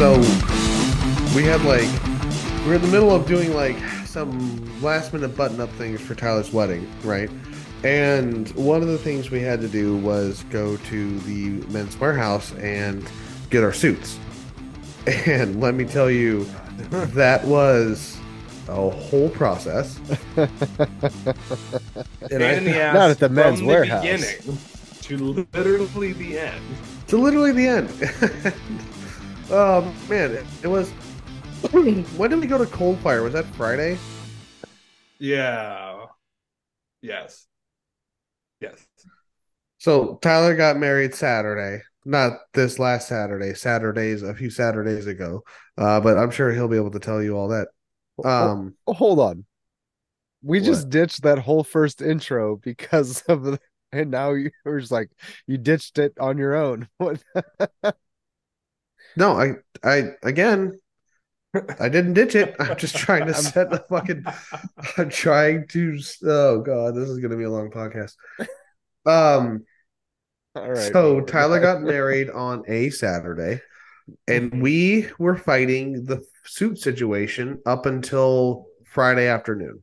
So we had we're in the middle of doing some last minute button up things for Tyler's wedding, right? And one of the things we had to do was go to the Men's Wearhouse and get our suits. And let me tell you, that was a whole process. Not at the Men's Wearhouse. To literally the end. Man, it was... When did we go to Coldfire? Was that Friday? Yeah. Yes. So Tyler got married Saturday. Not this last Saturday. A few Saturdays ago. But I'm sure he'll be able to tell you all that. Hold on. Just ditched that whole first intro because of the... And now you're just you ditched it on your own. No, I didn't ditch it. I'm just trying to set the fucking... Oh, God, this is going to be a long podcast. All right. So Tyler got married on a Saturday, and we were fighting the suit situation up until Friday afternoon.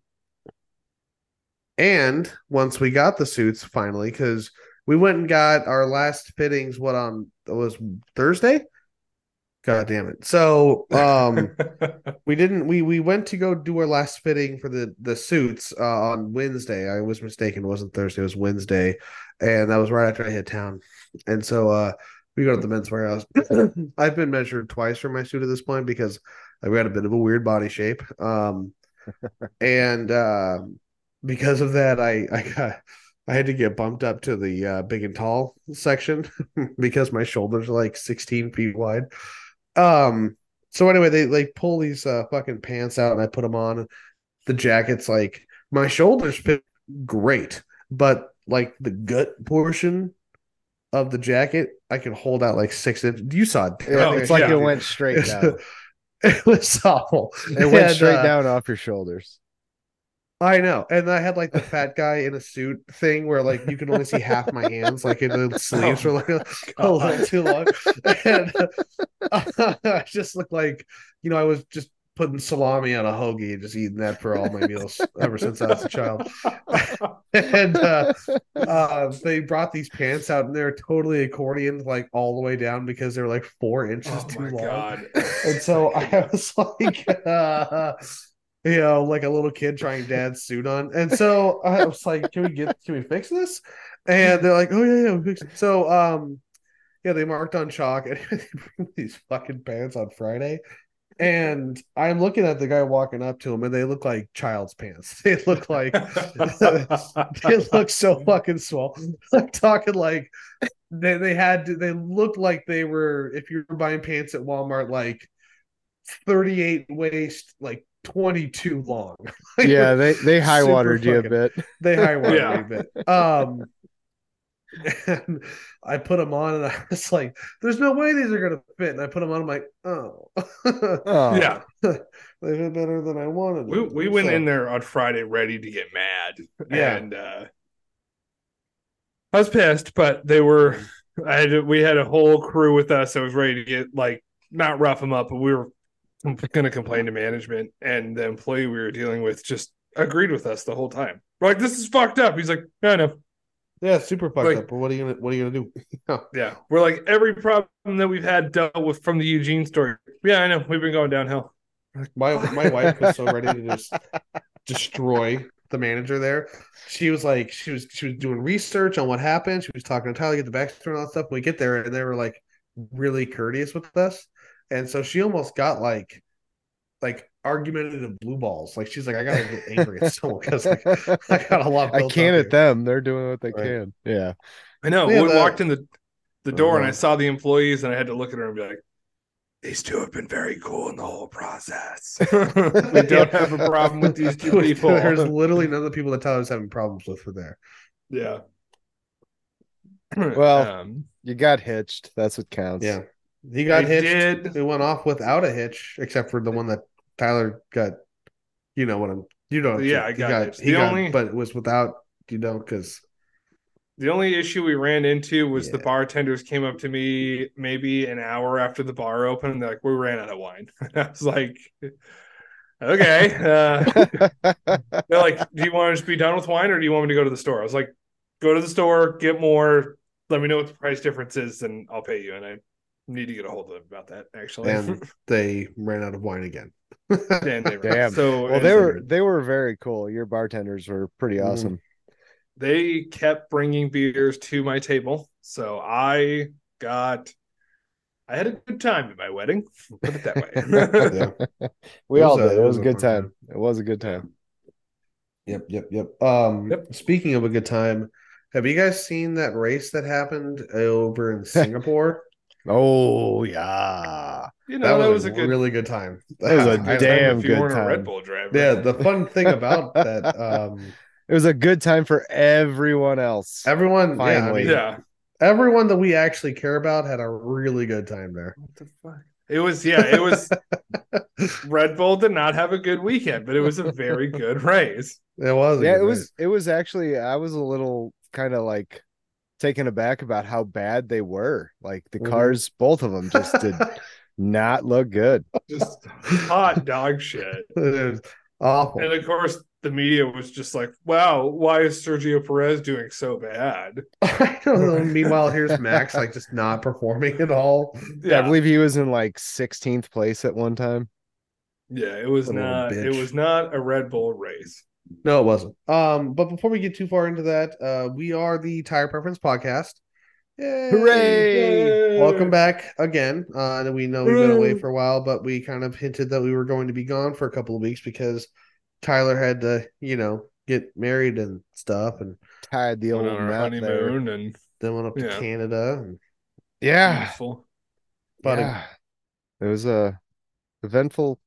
And once we got the suits, finally, because we went and got our last fittings, was Thursday? God damn it. So we went to go do our last fitting for the suits on Wednesday. I was mistaken. It wasn't Thursday. It was Wednesday. And that was right after I hit town. And so we go to the Men's Wearhouse. I've been measured twice for my suit at this point because I've got a bit of a weird body shape. Because of that, I had to get bumped up to the big and tall section because my shoulders are 16 feet wide. So anyway, they pull these fucking pants out and I put them on. The jacket's my shoulders fit great, but the gut portion of the jacket I can hold out 6 inches. You saw it. It went straight down. It was awful. It went straight down off your shoulders. I know. And I had the fat guy in a suit thing where you can only see half my hands in the sleeves for a little too long. And I just looked I was just putting salami on a hoagie and just eating that for all my meals ever since I was a child. And they brought these pants out and they're totally accordioned all the way down because they're 4 inches too long. God. And so I was a little kid trying dad's suit on. And so I was can we fix this? And they're like, oh, yeah, we'll fix it. So, they marked on chalk and they bring these fucking pants on Friday. And I'm looking at the guy walking up to him and they look like child's pants. They look they look so fucking swole. I'm talking they looked they were, if you were buying pants at Walmart, 38 waist, 22 long. Yeah, they high watered you a bit. They high watered me a bit. And I put them on and I was there's no way these are gonna fit. And I put them on, I'm oh. Yeah. They fit better than I wanted. We went in there on Friday ready to get mad. Yeah. And I was pissed, but we had a whole crew with us that was ready to get not rough them up, but we were going to complain to management, and the employee we were dealing with just agreed with us the whole time. We're this is fucked up. He's yeah, I know. Yeah, super fucked up. But what are you gonna do? Yeah, we're every problem that we've had dealt with from the Eugene story. Yeah, I know. We've been going downhill. My wife was so ready to just destroy the manager there. She was she was doing research on what happened. She was talking to Tyler, get the backstory and all that stuff. We get there and they were really courteous with us. And so she almost got argumentative blue balls. She's I gotta get angry at someone because I got a lot. I can't at them. They're doing what they can. Yeah, I know. Yeah, we walked in the door and I saw the employees and I had to look at her and be like, "These two have been very cool in the whole process. We don't have a problem with these two people." There's literally none of the people that Tyler's having problems with were there. Yeah. Well, you got hitched. That's what counts. Yeah. He got hitched. He went off without a hitch, except for the one that Tyler got. You know what I'm. You know. Yeah, I got it. But it was without. You know, because The only issue we ran into was the bartenders came up to me maybe an hour after the bar opened, and they're like, we ran out of wine. I was like, okay. They're like, do you want to just be done with wine, or do you want me to go to the store? I was like, go to the store, get more, let me know what the price difference is, and I'll pay you. And I need to get a hold of them about that, actually. And they ran out of wine again. Damn. So, well, they were very cool. Your bartenders were pretty awesome. Mm-hmm. They kept bringing beers to my table, so I had a good time at my wedding. Put it that way. We all did. It was a good time. It was a good time. Yep. Speaking of a good time, have you guys seen that race that happened over in Singapore? Oh yeah, that was a really good time. That was a damn good time. A Red Bull driver. Yeah, the fun thing about that. It was a good time for everyone else. Everyone that we actually care about had a really good time there. What the fuck? It was Red Bull did not have a good weekend, but it was a very good race. It was actually I was a little kind of like taken aback about how bad they were. Like the cars, both of them just did not look good. Just hot dog shit. It was awful. And of course, the media was just like, wow, why is Sergio Perez doing so bad? I don't know. Meanwhile, here's Max, like, just not performing at all. Yeah. I believe he was in like 16th place at one time. Yeah, it was not a Red Bull race. No, it wasn't. But before we get too far into that, we are the Tire Preference Podcast. Yay! Hooray! Yay! Welcome back again. We know we've been away for a while, but we kind of hinted that we were going to be gone for a couple of weeks because Tyler had to, get married and stuff, and tied the old honeymoon there, and then went up to Canada. And... yeah, but yeah. It was a eventful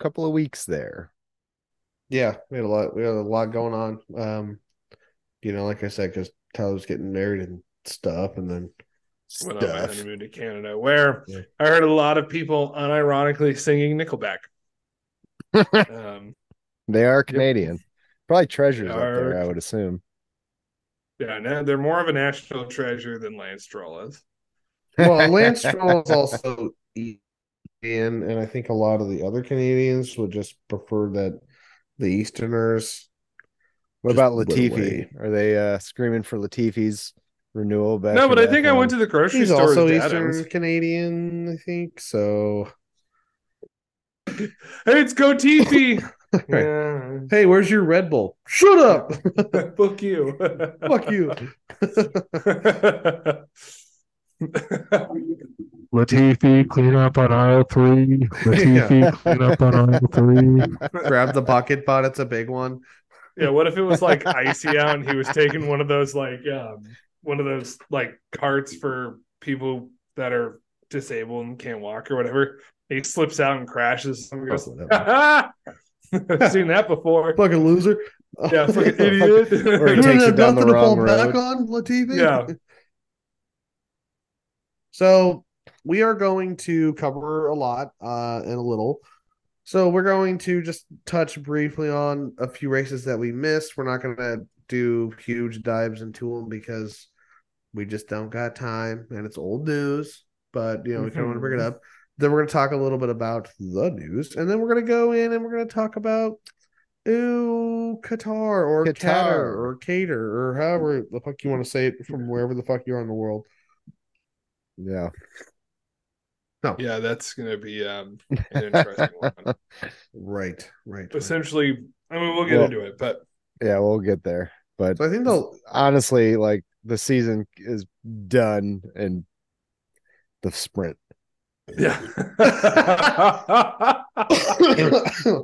couple of weeks there. Yeah, we had a lot going on. Like I said, because Tyler was getting married and stuff, and then went on my honeymoon to Canada, where I heard a lot of people unironically singing Nickelback. They are Canadian. Yep. Probably treasures up there, I would assume. Yeah, no, they're more of a national treasure than Lance Stroll is. Well, Lance Stroll is also Canadian, and I think a lot of the other Canadians would just prefer that the Easterners. What about Latifi? Are they screaming for Latifi's renewal back? No, but I think I went to the grocery store. He's also Eastern Canadian, I think, so... Hey, it's Go Tifi! Yeah. Hey, where's your Red Bull? Shut up! Fuck you. Fuck you. Latifi, clean up on aisle 3. Latifi, clean up on aisle 3. Grab the bucket pot. It's a big one. Yeah, what if it was like icy out and he was taking one of those carts for people that are disabled and can't walk or whatever. He slips out and crashes. Someone goes, I've seen that before. Fucking loser. Yeah, fucking idiot. Or he takes it down the wrong road. Back on Latifi. Yeah. So we are going to cover a lot in a little. So we're going to just touch briefly on a few races that we missed. We're not going to do huge dives into them because we just don't got time and it's old news. But, we kind of want to bring it up. Then we're going to talk a little bit about the news. And then we're going to go in and we're going to talk about Qatar or Qatar or Qatar or however the fuck you want to say it from wherever the fuck you're in the world. Yeah. No. Yeah, that's going to be an interesting one. Right. Essentially, we'll get into it. But yeah, we'll get there. But so I think honestly, like, the season is done in the sprint. Yeah.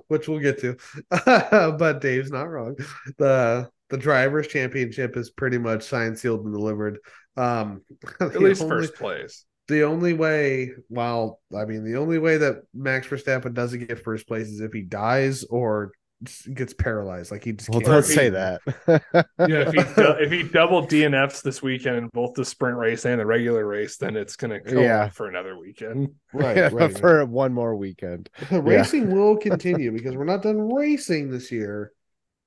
Which we'll get to. But Dave's not wrong. The drivers' championship is pretty much signed, sealed, and delivered. At least first place. The only way that Max Verstappen doesn't get first place is if he dies or gets paralyzed. Like, he just can't. Well, don't say that. If he double DNFs this weekend in both the sprint race and the regular race, then it's going to go for another weekend. Right. For one more weekend. Racing will continue because we're not done racing this year.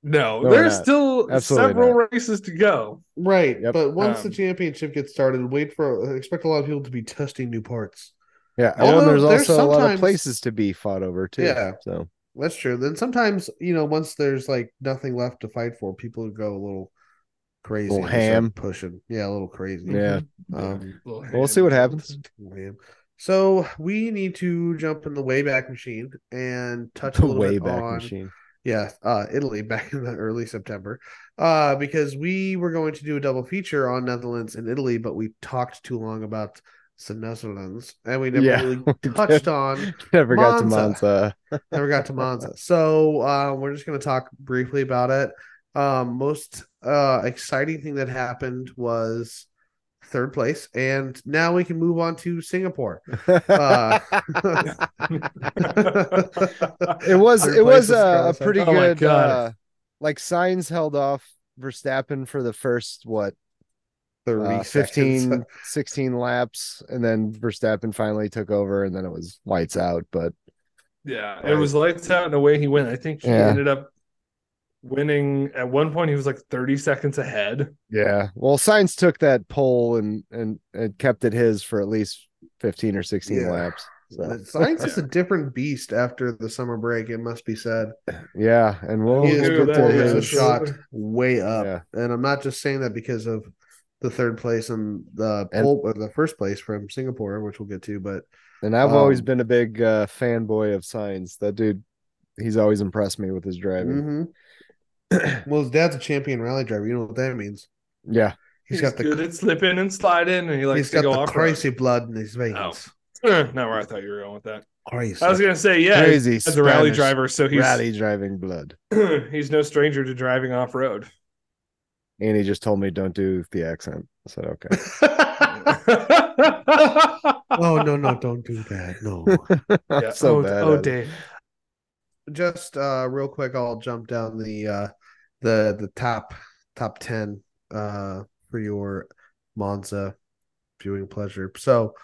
No, there's still several races to go. Right, yep. But once the championship gets started, expect a lot of people to be testing new parts. Yeah, and there's also a lot of places to be fought over too. Yeah, so that's true. Then sometimes, you know, once there's like nothing left to fight for, people go a little crazy, little ham pushing. Yeah, a little crazy. Yeah, we'll see what happens. So we need to jump in the Wayback Machine and touch a little bit on. Yeah, Italy back in the early September, because we were going to do a double feature on Netherlands and Italy, but we talked too long about the Netherlands, and we never really touched on Never got to Monza. So we're just going to talk briefly about it. Most exciting thing that happened was third place, and now we can move on to Singapore. It was a pretty good like signs held off Verstappen for the first 16 laps, and then Verstappen finally took over, and then it was lights out. But yeah, it was lights out, and away he went. I think he ended up winning at one point. He was like 30 seconds ahead. Yeah, well, Sainz took that pole and kept it his for at least 15 or 16 laps. So. Sainz is a different beast after the summer break, it must be said. Yeah, and his shot way up, and I'm not just saying that because of the third place and the first place from Singapore, which we'll get to. But and I've always been a big fanboy of Sainz. That dude, he's always impressed me with his driving. Mm-hmm. Well, his dad's a champion rally driver. You know what that means? Yeah, he's got the good at slipping and sliding, and he likes to go off. He's got the crazy blood in his veins. Oh. Not where I thought you were going with that. Crazy. I was going to say, crazy. He's a rally driver, so he's rally driving blood. He's no stranger to driving off road. And he just told me don't do the accent. I said okay. Oh no, don't do that. No, yeah. So bad. Oh, Dave. Just real quick, I'll jump down the top 10 for your Monza viewing pleasure. So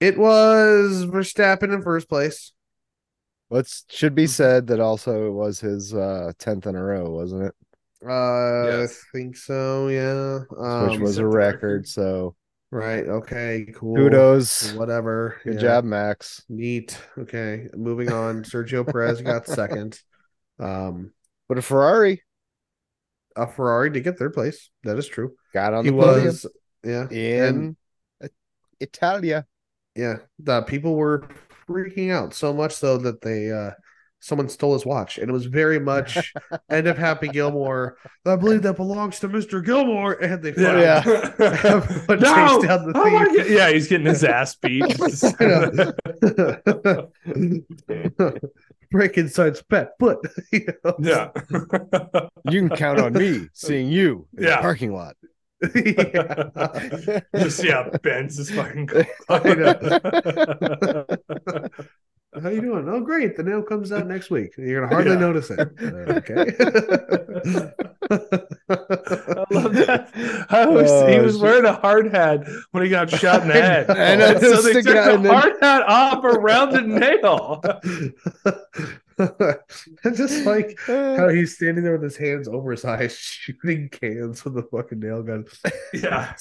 it was Verstappen in first place. What should be said that also it was his 10th in a row, wasn't it? Yes. I think so, yeah. Which was a record, so right, okay, cool. Kudos. Whatever. Good job, Max. Neat. Okay, moving on. Sergio Perez got second. But a Ferrari did get third place. That is true. Got on the podium. In Italia. Yeah, the people were freaking out so much so that they someone stole his watch, and it was very much end of Happy Gilmore. I believe that belongs to Mr. Gilmore, and they chased down the thief. Yeah, he's getting his ass beat. Break inside pet foot. You know? Yeah, you can count on me seeing you in the parking lot. Just see how Ben's is fucking. How you doing? Oh, great. The nail comes out next week. You're going to hardly notice it. Okay. I love that. He was wearing a hard hat when he got shot in the head. I know. So they took the hard hat off around the nail. Just like how he's standing there with his hands over his eyes, shooting cans with a fucking nail gun. Yeah.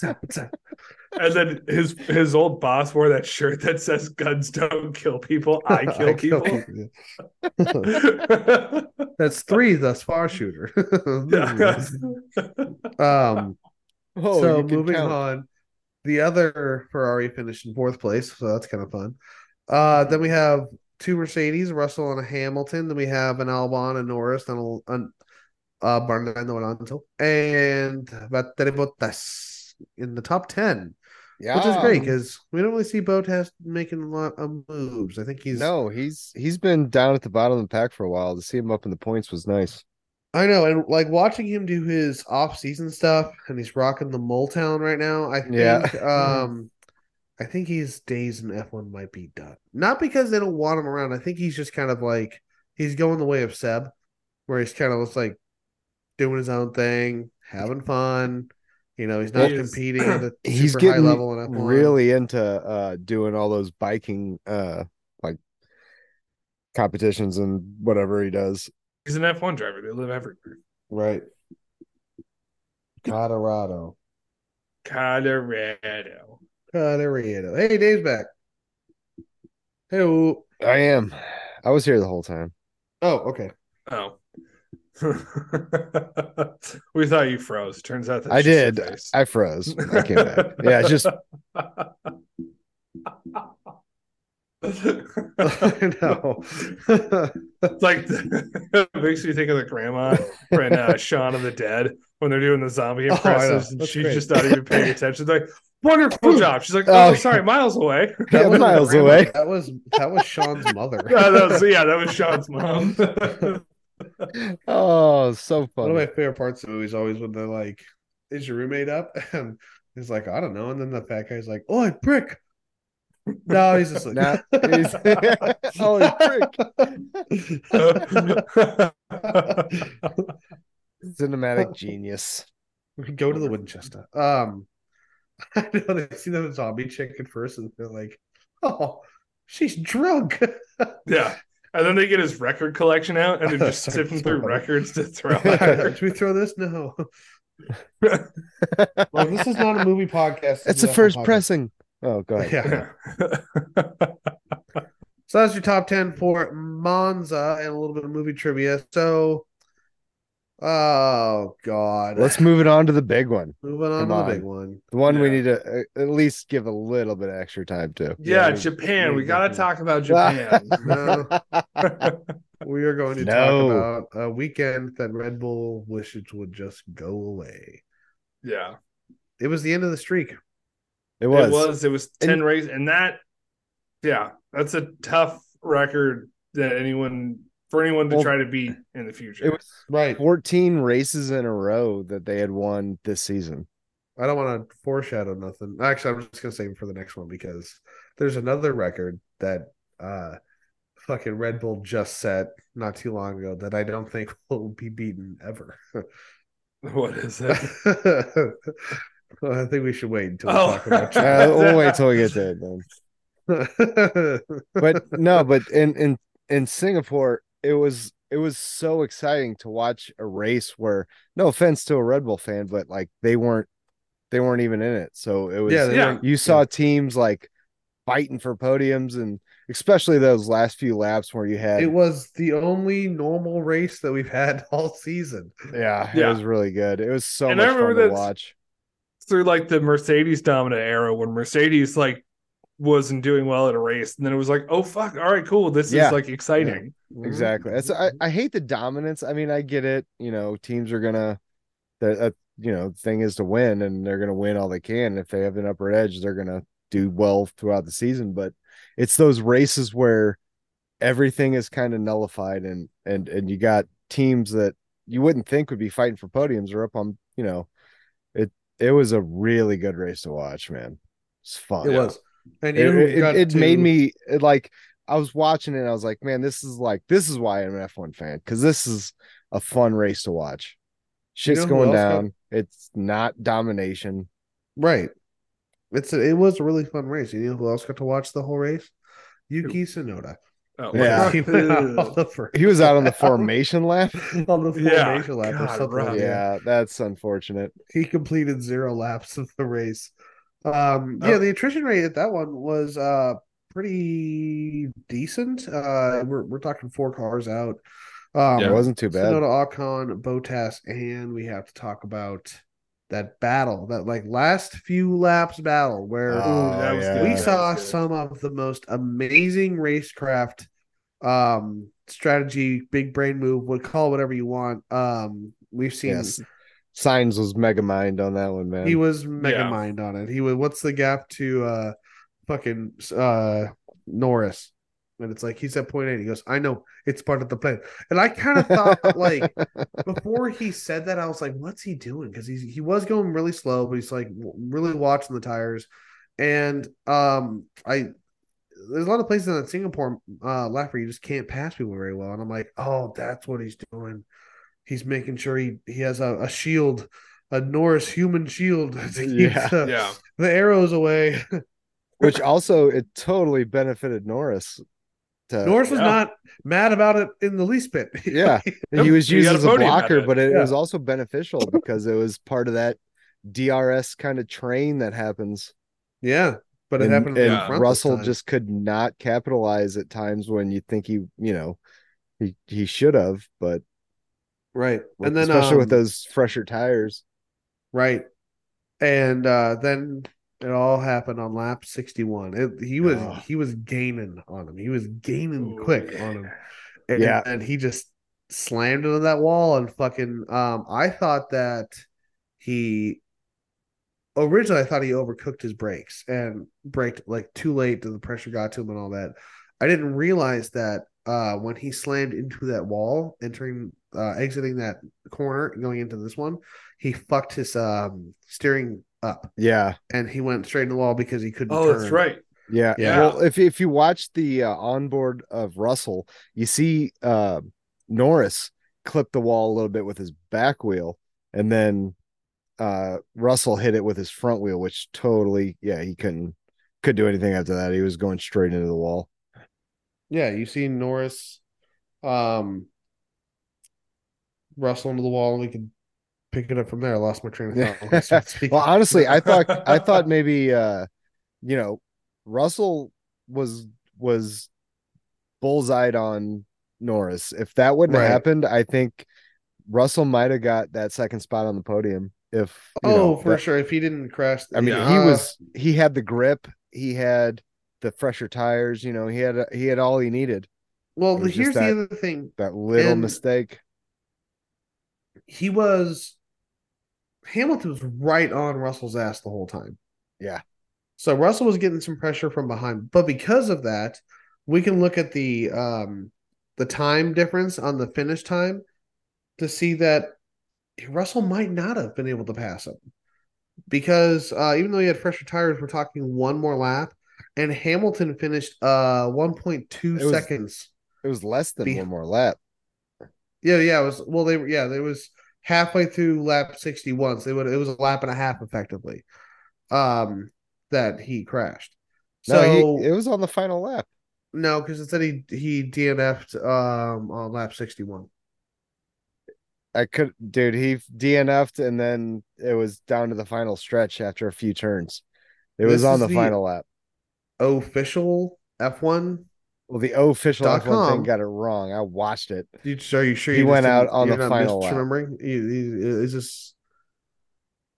And then his old boss wore that shirt that says "Guns don't kill people, I kill people." That's 3 thus far, shooter. So moving on, the other Ferrari finished in fourth place, so that's kind of fun. Then we have two Mercedes, Russell and a Hamilton. Then we have an Albon and Norris and Fernando Alonso and Bottas in the top 10. Yeah, which is great because we don't really see Bottas making a lot of moves. I think he's been down at the bottom of the pack for a while. To see him up in the points was nice. I know, and like watching him do his off-season stuff, and he's rocking the mole town right now. I think, I think his days in F1 might be done. Not because they don't want him around. I think he's just kind of like he's going the way of Seb, where he's kind of just like doing his own thing, having fun. You know, he's not competing at a super high level. And really into doing all those biking like competitions and whatever he does. He's an F1 driver. They live everywhere. Right. Colorado. Hey, Dave's back. Hey, I am. I was here the whole time. Oh, okay. Oh. We thought you froze. Turns out that I did. I froze. I came back. Yeah, just. No. It's like it makes me think of the grandma from Shaun of the Dead when they're doing the zombie impressions, and she's great. Just not even paying attention. They're like, wonderful job. She's like, oh, sorry, miles away. That was miles away. That was Shaun's mother. that was Shaun's mom. Oh, so funny. One of my favorite parts of the movie is always when they're like, is your roommate up? And he's like, I don't know. And then the fat guy's like, oh, prick. No, he's just like, he's holy prick. Cinematic genius. We can go to the Winchester. I know they see the zombie chick at first and they're like, oh, she's drunk. Yeah. And then they get his record collection out, and they're just sifting through records to throw out. Should we throw this? No. Well, this is not a movie podcast. It's the first pressing. Oh, go ahead. Yeah. So that's your top 10 for Monza and a little bit of movie trivia. So, oh, God. Let's move it on to the big one. The big one. The one we need to at least give a little bit of extra time to. Yeah, Japan. We got to talk about Japan. We are going to talk about a weekend that Red Bull wishes would just go away. Yeah. It was the end of the streak. It was 10 races. And that's a tough record that anyone to try to beat in the future. It was 14 races in a row that they had won this season. I don't want to foreshadow nothing. Actually, I'm just going to save it for the next one because there's another record that fucking Red Bull just set not too long ago that I don't think will be beaten ever. What is that? Well, I think we should wait until we talk about China. We'll wait until we get there, then. But in Singapore, it was so exciting to watch a race where, no offense to a Red Bull fan, but like they weren't even in it. So it was you saw teams like fighting for podiums, and especially those last few laps where you had it was the only normal race that we've had all season. Yeah. It was really good. It was so much fun to watch. Through like the Mercedes dominant era when Mercedes like wasn't doing well at a race, and then it was like, oh fuck, all right, cool, this is like exciting. Yeah, exactly. I hate the dominance. I mean, I get it. You know, teams are gonna, the thing is to win, and they're gonna win all they can. If they have an upper edge, they're gonna do well throughout the season. But it's those races where everything is kind of nullified, and you got teams that you wouldn't think would be fighting for podiums or up on, you know. It was a really good race to watch, man. It's fun. It was. And it made me like, I was watching it and I was like, man, this is why I'm an F1 fan. Cause this is a fun race to watch. Shit's going down. It's not domination. Right. It was a really fun race. You know who else got to watch the whole race? Yuki Tsunoda. Oh, yeah, he was out on the formation lap. Yeah, that's unfortunate. He completed 0 laps of the race. The attrition rate at that one was pretty decent. We're talking 4 cars out. It wasn't too bad. Tsunoda, Ocon, Bottas, and we have to talk about that battle, that like last few laps battle where we saw some of the most amazing racecraft strategy, big brain move, would call whatever you want. We've seen Sainz was mega mind on that one, man. He was mega mind on it. He was, what's the gap to fucking Norris? And it's like, he's at point 8. He goes, I know, it's part of the plan. And I kind of thought, like, before he said that, I was like, what's he doing? Because he was going really slow, but he's like really watching the tires. And there's a lot of places in that Singapore lap where you just can't pass people very well. And I'm like, oh, that's what he's doing. He's making sure he has a shield, a Norris human shield to keep the arrows away. Which also, it totally benefited Norris. Norris was not mad about it in the least bit. Yeah, he was used as a blocker, but it was also beneficial because it was part of that DRS kind of train that happens. Yeah, but it happened. And Russell just could not capitalize at times when you think he should have, but right, and then especially with those fresher tires, right, and then. It all happened on lap 61. He was gaining on him. He was gaining quick on him. And he just slammed into that wall and fucking. I thought that I thought he overcooked his brakes and braked like too late, and the pressure got to him and all that. I didn't realize that when he slammed into that wall, exiting that corner and going into this one, he fucked his steering up. Yeah. And he went straight in the wall because he couldn't turn. Oh, that's right. Yeah. Yeah. Well, if you watch the onboard of Russell, you see Norris clip the wall a little bit with his back wheel, and then Russell hit it with his front wheel, which totally, he could do anything after that. He was going straight into the wall. Yeah, you see Norris Russell into the wall, and we could pick it up from there. I lost my train of thought. Well, honestly, I thought maybe Russell was bullseyed on Norris. If that wouldn't have happened, I think Russell might have got that second spot on the podium. Sure, if he didn't crash. I mean, he had the grip, he had the fresher tires. He had all he needed. Well, here's the other thing: that little mistake. Hamilton was right on Russell's ass the whole time. Yeah. So Russell was getting some pressure from behind, but because of that, we can look at the time difference on the finish time to see that Russell might not have been able to pass him because even though he had fresher tires, we're talking one more lap, and Hamilton finished 1.2 seconds. It was less than one more lap. Yeah. It was It was halfway through lap 61. So it was a lap and a half effectively that he crashed. So no, it was on the final lap. No, because it said he DNF'd on lap 61. He DNF'd, and then it was down to the final stretch after a few turns. It was on the final lap. Official F1. Well, the official F1 thing got it wrong. I watched it. Are you sure he went out on the final lap? Is this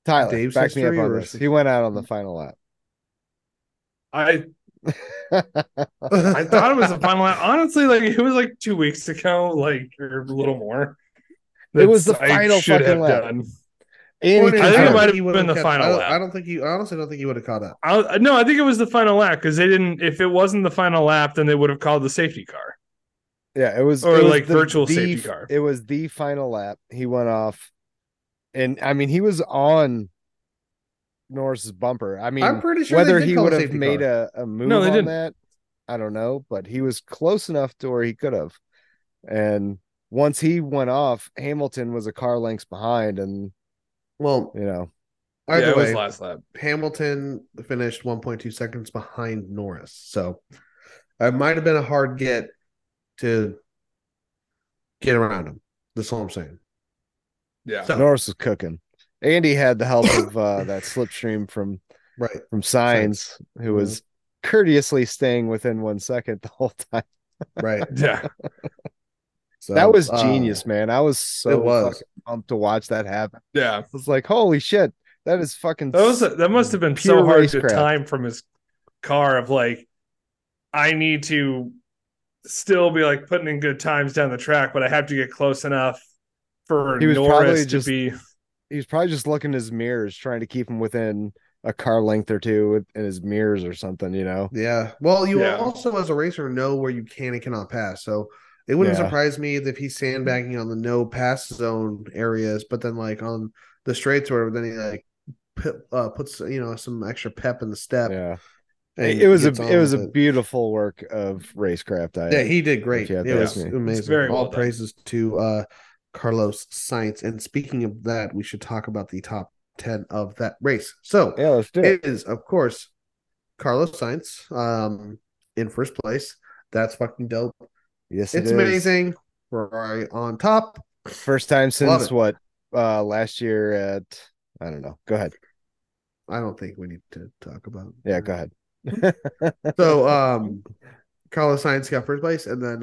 Tyler? Dave's back me up on this. He went out on the final lap. I thought it was the final lap. Honestly, it was 2 weeks ago, or a little more. It was the final fucking lap. I think it might have been the final lap. I don't think he would have caught up. I think it was the final lap because they didn't. If it wasn't the final lap, then they would have called the safety car. Yeah, it was virtual safety car. It was the final lap. He went off, and I mean he was on Norris's bumper. I mean, I'm pretty sure whether he would have made a move on that, I don't know, but he was close enough to where he could have. And once he went off, Hamilton was a car length behind, and. Well, it was last lap. Hamilton finished 1.2 seconds behind Norris, so it might have been a hard get to get around him. That's all I'm saying. Yeah, so, Norris was cooking. Andy had the help of that slipstream from Sainz, who was courteously staying within 1 second the whole time. Right. Yeah. So, that was genius, man. I was fucking pumped to watch that happen. Yeah. It was like, holy shit, that is fucking. That must have been so hard to time from his car of I need to still be putting in good times down the track, but I have to get close enough for Norris to be. He was probably just looking at his mirrors, trying to keep him within a car length or two in his mirrors or something, Yeah. Well, you also as a racer know where you can and cannot pass. So. It wouldn't surprise me if he's sandbagging on the no pass zone areas, but then on the straights or whatever, then he puts some extra pep in the step. Yeah, it was a beautiful work of racecraft. He did great. It was amazing. It's very well done. Praises to Carlos Sainz. And speaking of that, we should talk about the top 10 of that race. So let's do it. It is of course Carlos Sainz in first place. That's fucking dope. Yes, it's amazing. Ferrari on top. First time since what? Last year at, I don't know. Go ahead. I don't think we need to talk about it. Yeah, go ahead. So, Carlos Sainz got first place, and then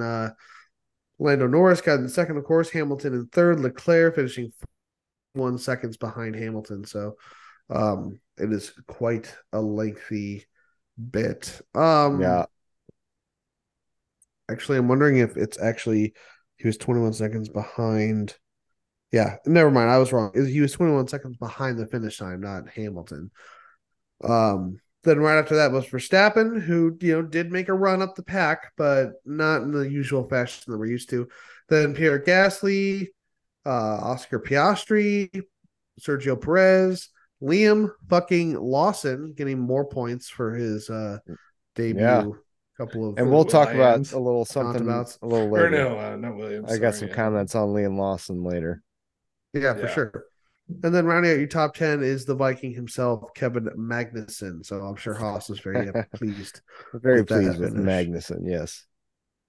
Lando Norris got in second, of course. Hamilton in third. Leclerc finishing 1 second behind Hamilton. So, it is quite a lengthy bit. Yeah. Actually, I'm wondering if it's actually he was 21 seconds behind. Yeah, never mind. I was wrong. He was 21 seconds behind the finish time, not Hamilton. Then right after that was Verstappen, who, you know, did make a run up the pack, but not in the usual fashion that we're used to. Then Pierre Gasly, Oscar Piastri, Sergio Perez, Liam fucking Lawson getting more points for his debut. Yeah. Couple of, and we'll talk about a little something about a little later. Not Williams. I got some comments on Liam Lawson later. Yeah, for sure. And then rounding out your top 10 is the Viking himself, Kevin Magnussen. So I'm sure Haas is very pleased. Very pleased with Magnussen, yes.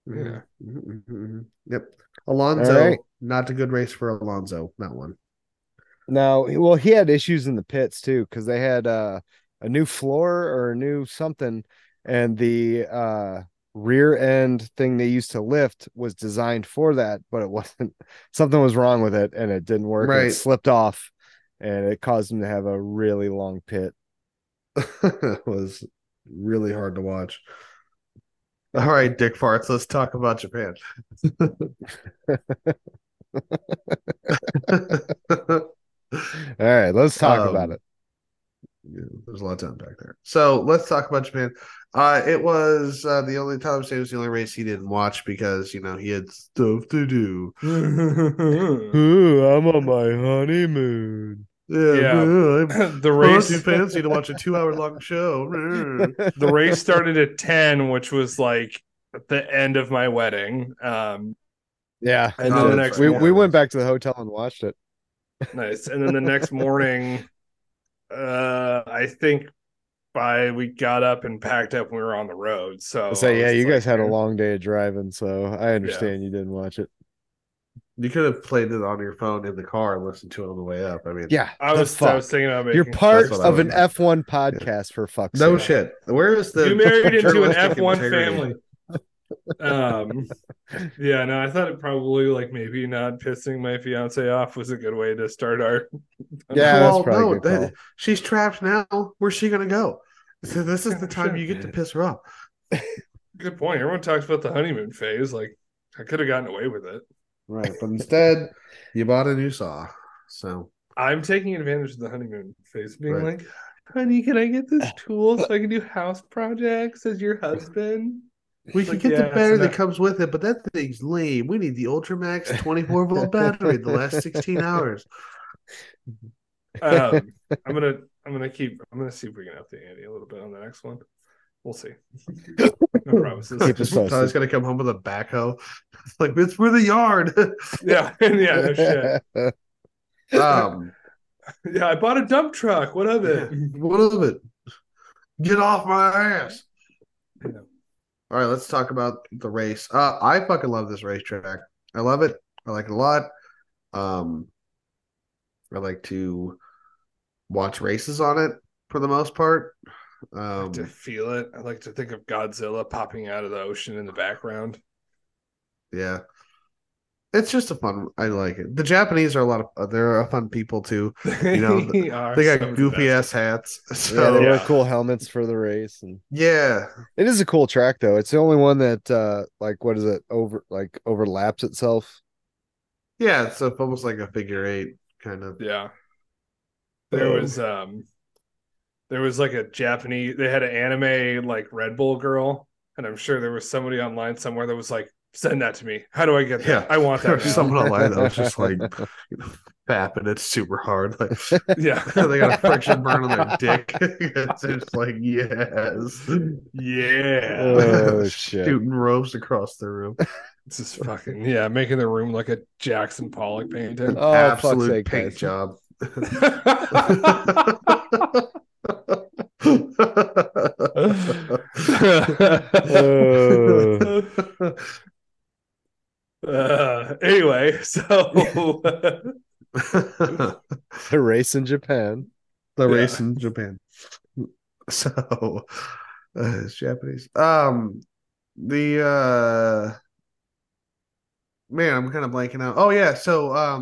Yeah. Mm-hmm. Yep. Alonso, right. Not a good race for Alonso, that one. No, well, he had issues in the pits too, because they had a new floor or a new something. And the rear end thing they used to lift was designed for that, but it wasn't. Something was wrong with it, and it didn't work. Right. It slipped off, and it caused him to have a really long pit. It was really hard to watch. All right, Dick Farts, let's talk about Japan. All right, let's talk about it. Yeah, there's a lot to unpack there. So let's talk about Japan. It was the only time State was the only race he didn't watch because, you know, he had stuff to do. Ooh, I'm on my honeymoon. Yeah. The race too fancy to watch a 2 hour long show. The race started at 10, which was like the end of my wedding. Yeah. And then the next we went back to the hotel and watched it. Nice. And then the next morning. I think we got up and packed up and we were on the road. So yeah, you guys had a long day of driving, so I understand you didn't watch it. You could have played it on your phone in the car and listened to it on the way up. I mean, yeah, I was thinking about making. You're part of an F1 podcast for fuck's sake. No shit. Where is the? You married into an F1 family. Yeah, no, I thought it probably maybe not pissing my fiance off was a good way to start our. Yeah, that's probably good call. She's trapped now. Where's she gonna go? So this is the time you get to piss her off. Good point. Everyone talks about the honeymoon phase. I could have gotten away with it, right? But instead, you bought a new saw. So I'm taking advantage of the honeymoon phase, being like, "Honey, can I get this tool so I can do house projects as your husband?" We can get the battery that comes with it, but that thing's lame. We need the Ultramax 24-volt battery the last 16 hours. I'm gonna see if we can update Andy a little bit on the next one. We'll see. No promises. Tyler's gonna come home with a backhoe. It's for the yard. Yeah, no shit. Yeah, I bought a dump truck. What of it? What of it? Get off my ass. Yeah. All right, let's talk about the race. I fucking love this racetrack. I love it. I like it a lot. I like to watch races on it for the most part. I like to feel it. I like to think of Godzilla popping out of the ocean in the background. Yeah. It's just a fun. I like it. The Japanese are they're fun people too. You know, they got goofy ass hats. So. Yeah, they wear cool helmets for the race, and yeah, it is a cool track though. It's the only one that overlaps itself. Yeah, it's almost like a figure eight kind of. Yeah, there was a Japanese. They had an anime Red Bull girl, and I'm sure there was somebody online somewhere that was like. Send that to me. How do I get that? Yeah. I want that. Someone online that was just fapping it super hard. Yeah. They got a friction burn on their dick. It's just yes. Yeah. Oh, shit. Shooting ropes across the room. It's just fucking, making the room like a Jackson Pollock painting. Oh, absolute paint job. Anyway, so the race in Japan. The race in Japan. So it's Japanese. Man, I'm kind of blanking out. Oh yeah, so I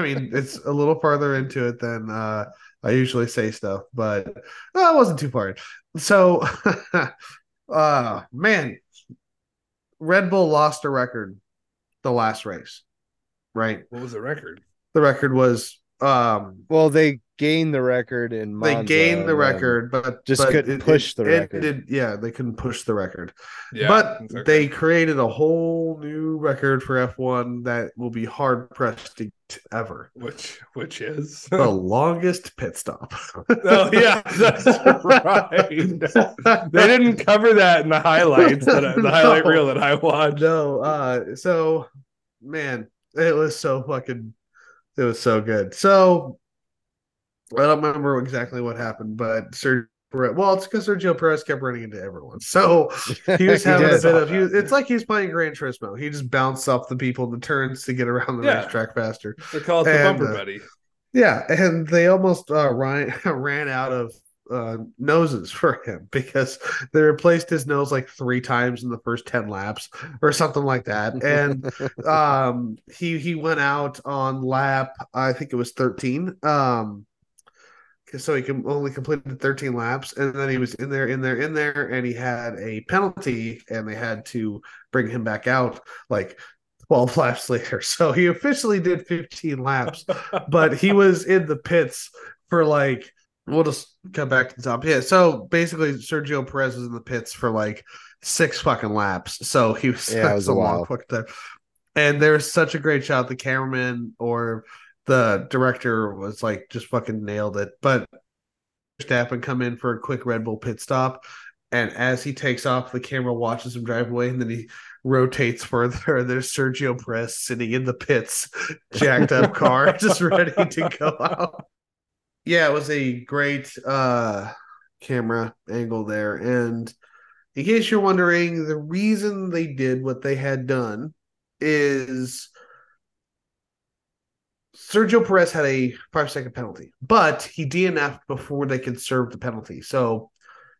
mean, it's a little farther into it than I usually say stuff, but it wasn't too far. So, man, Red Bull lost a record the last race, right? What was the record? The record was well, they gained the record in Monza. They gained the record, but couldn't push the record. They couldn't push the record. Yeah, but exactly. They created a whole new record for F1 that will be hard pressed to get ever. Which is the longest pit stop. Oh yeah, that's right. They didn't cover that in the highlights, the highlight reel that I watched. No, so man, it was so fucking. It was so good. So I don't remember exactly what happened, but Sergio Perez, well, it's because Sergio Perez kept running into everyone. So he was having a bit of it's like he was playing Gran Turismo. He just bounced off the people, the turns to get around the racetrack faster. They call it the bumper buddy. Yeah, and they almost ran out of noses for him because they replaced his nose like 3 times in the first 10 laps or something like that. And he went out on lap, I think it was 13. So he only completed 13 laps, and then he was in there, and he had a penalty, and they had to bring him back out like 12 laps later. So he officially did 15 laps, but he was in the pits for like. We'll just come back to the top. Yeah, so basically Sergio Perez was in the pits for like 6 fucking laps. So he was, it was a long fucking time. And there's such a great shot. The cameraman or the director was like just fucking nailed it. But Verstappen come in for a quick Red Bull pit stop. And as he takes off, the camera watches him drive away, and then he rotates further. There's Sergio Perez sitting in the pits, jacked up car, just ready to go out. Yeah, it was a great camera angle there. And in case you're wondering, the reason they did what they had done is Sergio Perez had a 5-second penalty, but he DNF'd before they could serve the penalty. So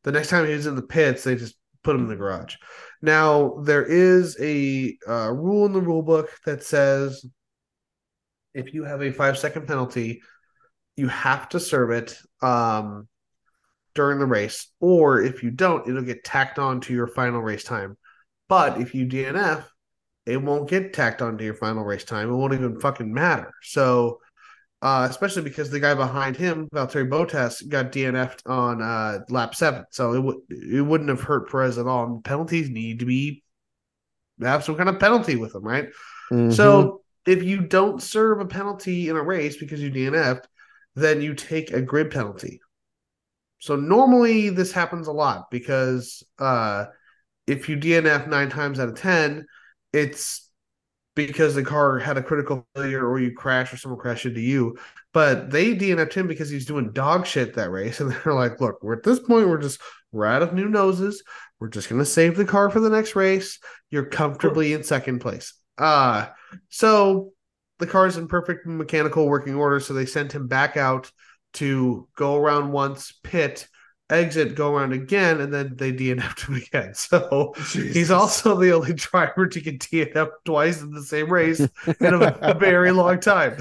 the next time he was in the pits, they just put him in the garage. Now, there is a rule in the rule book that says if you have a 5-second penalty, you have to serve it during the race, or if you don't, it'll get tacked on to your final race time. But if you DNF, it won't get tacked on to your final race time. It won't even fucking matter. So, especially because the guy behind him, Valtteri Bottas, got DNF'd on lap 7. So it wouldn't have hurt Perez at all. Penalties need to have some kind of penalty with them, right? Mm-hmm. So if you don't serve a penalty in a race because you DNF'd, then you take a grid penalty. So normally this happens a lot because if you DNF 9 times out of 10, it's because the car had a critical failure or you crash or someone crashed into you. But they DNF'd him because he's doing dog shit that race. And they're like, look, we're at this point, we're out of new noses. We're just going to save the car for the next race. You're comfortably in second place. So the car's in perfect mechanical working order, so they sent him back out to go around once, pit, exit, go around again, and then they DNF'd him again. So he's also the only driver to get DNF'd twice in the same race in a very long time.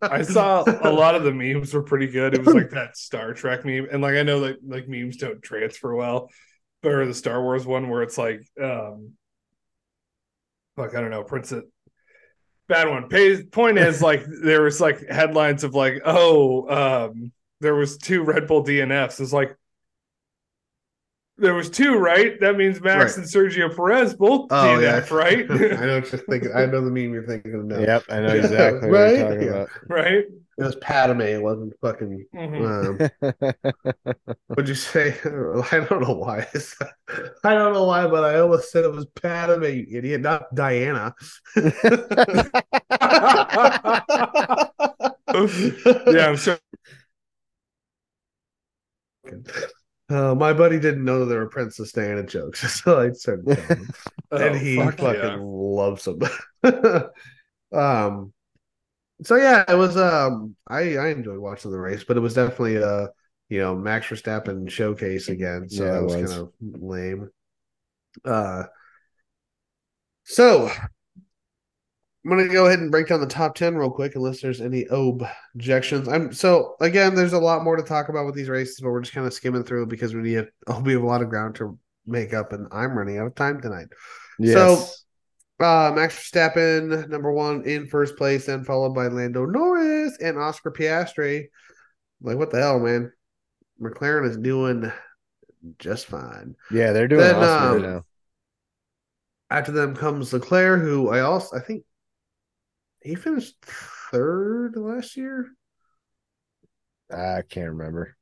I saw a lot of the memes were pretty good. It was like that Star Trek meme. And like I know like memes don't transfer well, or the Star Wars one where it's like I don't know, Princess. Bad one. Point is, like, there was like headlines of like, there was 2 Red Bull DNFs. It's like there was 2, right? That means Max and Sergio Perez both DNF, right? I know what you're thinking. I know the meme you're thinking of now. Yep, I know exactly what you're talking about. Right? It was Padme. It wasn't fucking. What'd you say? I don't know why. I don't know why, but I almost said it was Padme, you idiot, not Diana. Yeah, I'm sure. Okay. My buddy didn't know there were Princess Diana jokes, so I started telling him. And he fucking loves them. So yeah, it was I enjoyed watching the race, but it was definitely Max Verstappen showcase again, so that was kind of lame. So I'm going to go ahead and break down the top 10 real quick, unless there's any objections. So, again, there's a lot more to talk about with these races, but we're just kind of skimming through because we have a lot of ground to make up, and I'm running out of time tonight. Yes. So, Max Verstappen, number one in first place, then followed by Lando Norris and Oscar Piastri. Like, what the hell, man? McLaren is doing just fine. Yeah, they're doing awesome right now. After them comes Leclerc, who I think he finished third last year. I can't remember.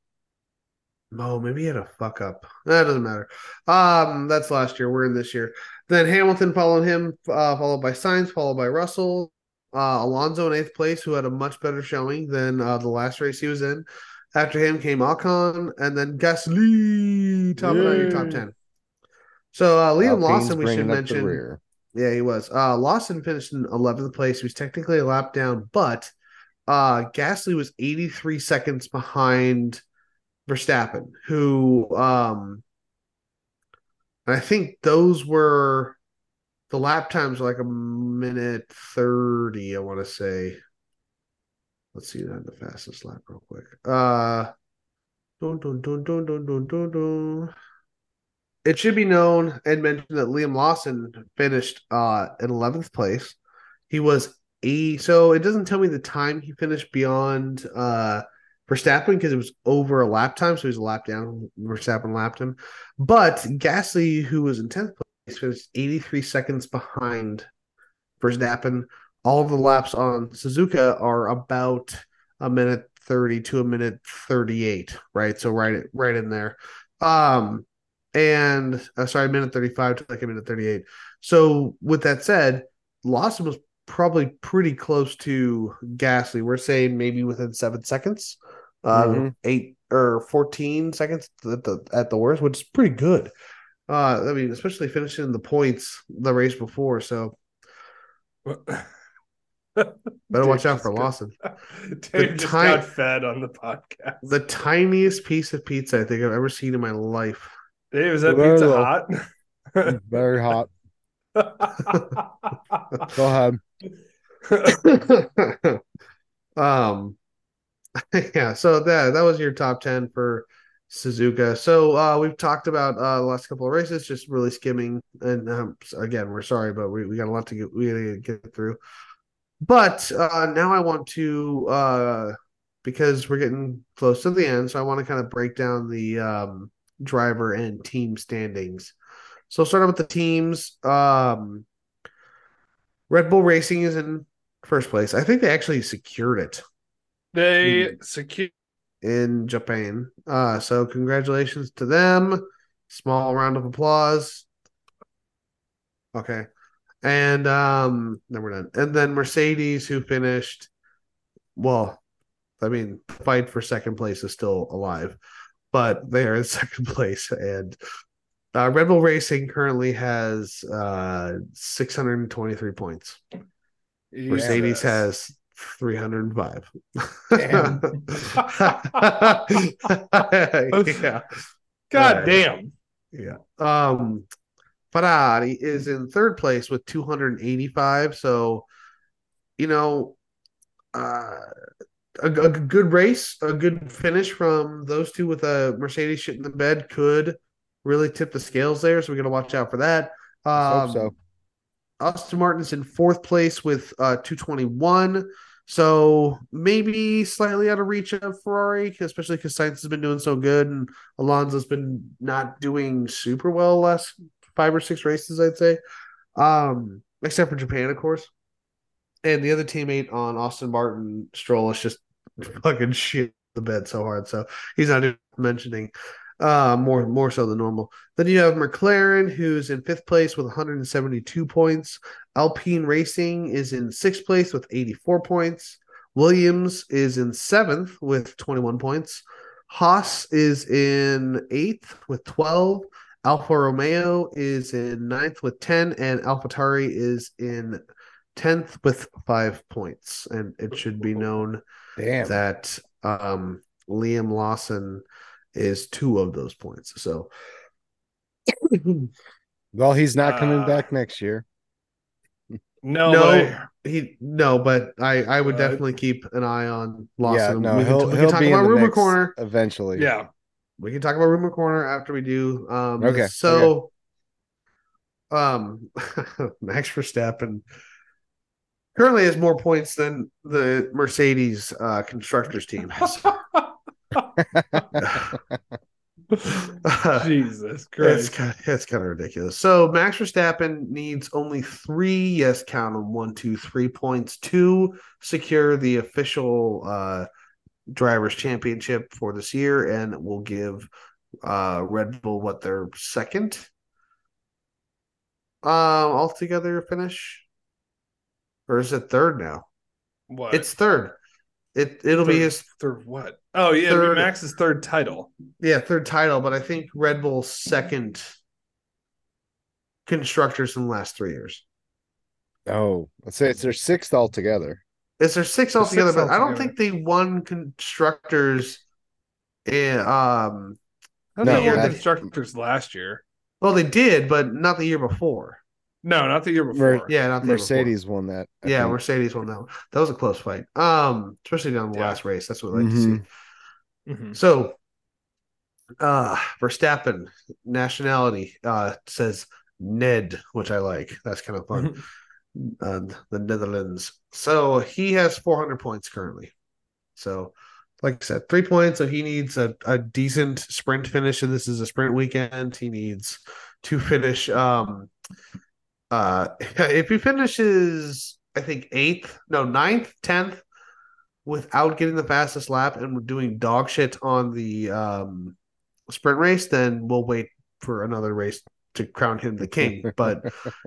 Oh, maybe he had a fuck up. That doesn't matter. That's last year. We're in this year. Then Hamilton followed him, followed by Sainz, followed by Russell. Alonso in eighth place, who had a much better showing than the last race he was in. After him came Ocon, and then Gasly, topping out your top 10. So Liam Lawson, we should mention. Yeah, he was. Lawson finished in 11th place. He was technically a lap down, but Gasly was 83 seconds behind Verstappen, who I think those were the lap times were like a minute 30, I want to say. Let's see that the fastest lap real quick. It should be known and mentioned that Liam Lawson finished in 11th place. He was so it doesn't tell me the time he finished beyond Verstappen because it was over a lap time, so he was a lap down. Verstappen lapped him. But Gasly, who was in 10th place, finished 83 seconds behind Verstappen. All the laps on Suzuka are about a minute 30 to a minute 38, right? So right in there. Minute 35 to like a minute 38. So with that said, Lawson was probably pretty close to Gasly. We're saying maybe within 7 seconds, 8 or 14 seconds at the worst, which is pretty good. I mean, especially finishing the points the race before. So better watch out for Lawson. Dave just got fed on the podcast. The tiniest piece of pizza I think I've ever seen in my life. Hey, was that pizza hot? Very hot. Go ahead. Yeah, so that was your top 10 for Suzuka. So we've talked about the last couple of races, just really skimming. And again, we're sorry, but we got a lot to get through. But now I want to, because we're getting close to the end, so I want to kind of break down the driver and team standings. So starting with the teams, Red Bull Racing is in first place. I think they actually secured it. They secured in Japan. So congratulations to them. Small round of applause. Okay. And then we're done. And then Mercedes, who finished, fight for second place is still alive. But they are in second place, and Red Bull Racing currently has 623 points. Yes. Mercedes has 305. Damn. Yeah. God damn. Yeah. Ferrari is in third place with 285. So, A good race, a good finish from those two with a Mercedes shit in the bed could really tip the scales there, so we got to watch out for that. Hope so. Aston Martin's in fourth place with 221, so maybe slightly out of reach of Ferrari, especially because Sainz has been doing so good and Alonso's been not doing super well the last 5 or 6 races, I'd say, except for Japan, of course. And the other teammate on Aston Martin, Stroll, is just fucking shit the bed so hard. So he's not even mentioning more so than normal. Then you have McLaren, who's in fifth place with 172 points. Alpine Racing is in sixth place with 84 points. Williams is in seventh with 21 points. Haas is in 8th with 12. Alfa Romeo is in 9th with 10. And AlphaTauri is in 10th with 5 points. And it should be known that Liam Lawson is 2 of those points. So, well, he's not coming back next year. No, but I would definitely keep an eye on Lawson. Yeah, no, we can talk about Rumor Corner eventually. Yeah, we can talk about Rumor Corner after we do. Okay. So, Max Verstappen currently has more points than the Mercedes constructors team has. Jesus Christ. It's kind of ridiculous. So Max Verstappen needs only 3, yes, count them, 1, 2, 3 points to secure the official drivers' championship for this year, and will give Red Bull their second altogether finish? Or is it third now? What? It's third. It'll be his third what? Oh yeah, it'll be Max's third title. Yeah, third title, but I think Red Bull's second constructors in the last 3 years. Oh, let's say it's their sixth altogether. It's their sixth altogether, but I don't think they won constructors in I don't think they won constructors last year. Well, they did, but not the year before. No, not the year before. Mercedes won that. Mercedes won that one. That was a close fight. Especially down the last race. That's what I like to see. Mm-hmm. So Verstappen, nationality, says Ned, which I like. That's kind of fun. The Netherlands. So he has 400 points currently. So like I said, 3 points. So he needs a decent sprint finish, and this is a sprint weekend. He needs to finish if he finishes, I think 9th, 10th, without getting the fastest lap and doing dog shit on the sprint race, then we'll wait for another race to crown him the king. But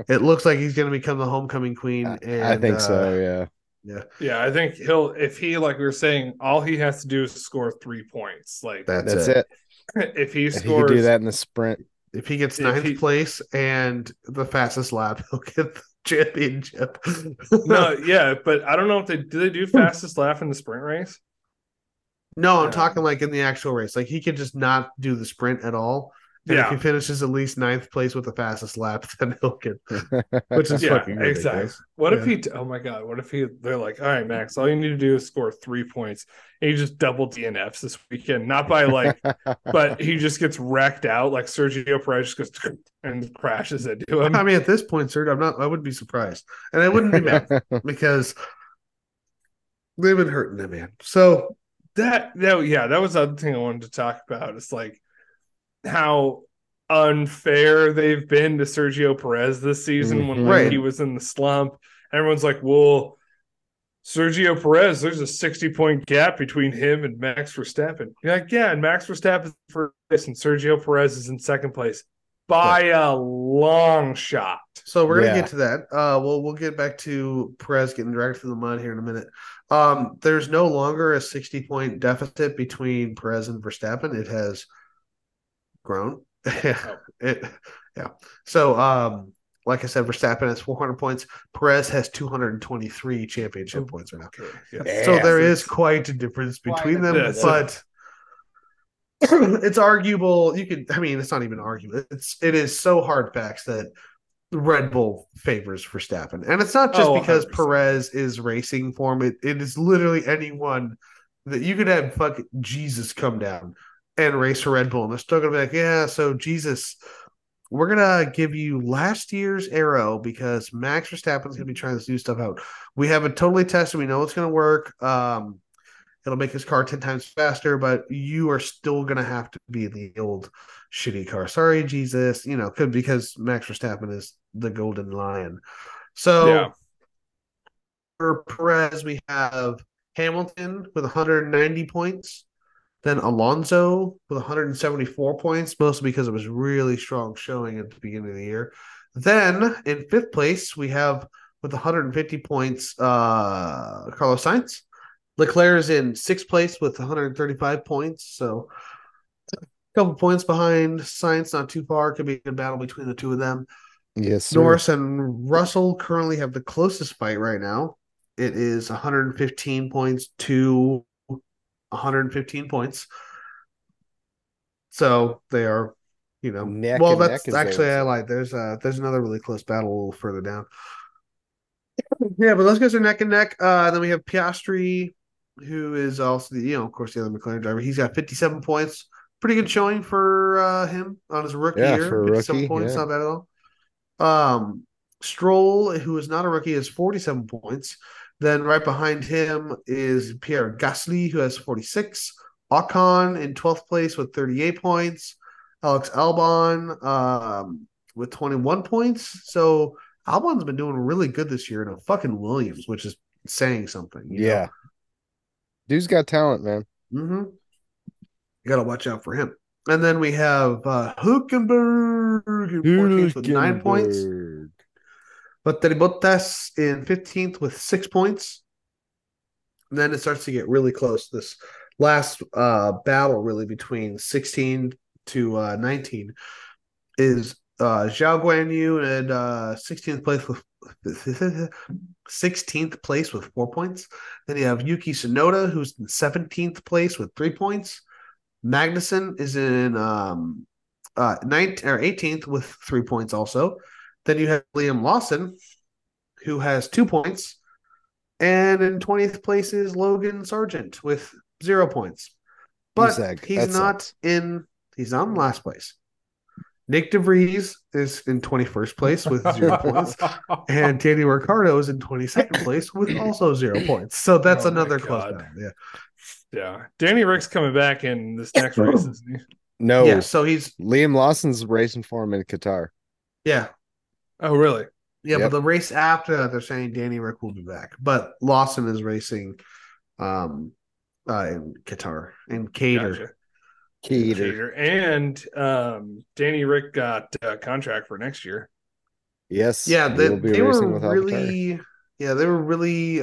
it looks like he's going to become the homecoming queen. And I think so. Yeah. Yeah. I think like we were saying, all he has to do is score 3 points. Like that's it. If he scores, he can do that in the sprint. If he gets 9th place and the fastest lap, he'll get the championship. But I don't know if they do fastest lap in the sprint race? No, I'm talking like in the actual race. Like he could just not do the sprint at all. And if he finishes at least 9th place with the fastest lap, then he'll get which is fucking ridiculous. Exactly. What if they're like, all right, Max, all you need to do is score 3 points, and you just double DNFs this weekend, not by but he just gets wrecked out, like Sergio Perez just goes and crashes into him. I mean, at this point, Sergio, I wouldn't be surprised, and I wouldn't be mad because they've been hurting that man. So that was the other thing I wanted to talk about. It's like how unfair they've been to Sergio Perez this season when he was in the slump. Everyone's like, well, Sergio Perez, there's a 60-point gap between him and Max Verstappen. You're like, yeah, and Max Verstappen's in first place and Sergio Perez is in second place by a long shot. So we're going to get to that. We'll get back to Perez getting dragged through the mud here in a minute. There's no longer a 60-point deficit between Perez and Verstappen. It has grown. So like I said, Verstappen has 400 points. Perez has 223 championship points right now. Yeah. So there is quite a difference between them, but it's arguable. It's not even arguable. It is so hard facts that Red Bull favors Verstappen. And it's not just because 100%. Perez is racing form. It is literally anyone that you could have fucking Jesus come down and race for Red Bull, and they're still going to be like, yeah, so Jesus, we're going to give you last year's arrow because Max Verstappen's going to be trying this new stuff out. We haven't totally tested. We know it's going to work. It'll make his car 10 times faster, but you are still going to have to be the old shitty car. Sorry, Jesus. Because Max Verstappen is the golden lion. So for Perez, we have Hamilton with 190 points. Then Alonso with 174 points, mostly because it was really strong showing at the beginning of the year. Then in 5th place, we have with 150 points, Carlos Sainz. Leclerc is in sixth place with 135 points, so a couple points behind Sainz, not too far. Could be a battle between the two of them. Yes, sir. Norris and Russell currently have the closest fight right now. It is 115 points to 115 points. So they are, you know, neck well, that's actually, I lied. There's another really close battle a little further down. Yeah, but those guys are neck and neck. Then we have Piastri, who is also, of course, the other McLaren driver. He's got 57 points. Pretty good showing for him on his rookie year. For a rookie, 57 points, not bad at all. Stroll, who is not a rookie, has 47 points. Then right behind him is Pierre Gasly, who has 46. Ocon in 12th place with 38 points. Alex Albon with 21 points. So Albon's been doing really good this year in a fucking Williams, which is saying something. You know? Dude's got talent, man. Mm-hmm. You got to watch out for him. And then we have Hülkenberg in 14th with 9 points. But Bottas in 15th with 6 points. And then it starts to get really close. This last battle really between 16 to 19 is Zhao Guan Yu in 16th place with 4 points. Then you have Yuki Tsunoda, who's in 17th place with 3 points. Magnussen is in 18th with 3 points also. Then you have Liam Lawson, who has 2 points. And in 20th place is Logan Sargent with 0 points. But he's not in last place. Nick DeVries is in 21st place with 0 points. And Danny Ricciardo is in 22nd place with also 0 points. So that's another close battle. Yeah. Danny Rick's coming back in this next race, isn't he? No. Yeah, so Liam Lawson's racing for him in Qatar. Yeah. Oh, really? Yeah, yep. But the race after that, they're saying Danny Rick will be back. But Lawson is racing in Qatar. In Cater. Gotcha. And Danny Rick got a contract for next year. Yes. Yeah, they were really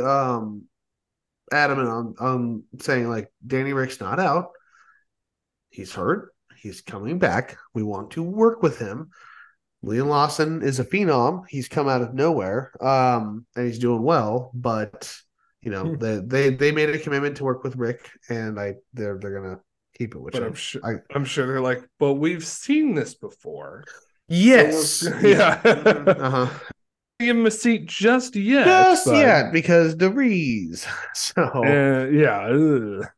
adamant on saying, like, Danny Rick's not out. He's hurt. He's coming back. We want to work with him. Liam Lawson is a phenom. He's come out of nowhere, and he's doing well. But they made a commitment to work with Rick, and they're gonna keep it. I'm sure they're like, but we've seen this before. Yes, Give him a seat just yet. Because DeVries. So that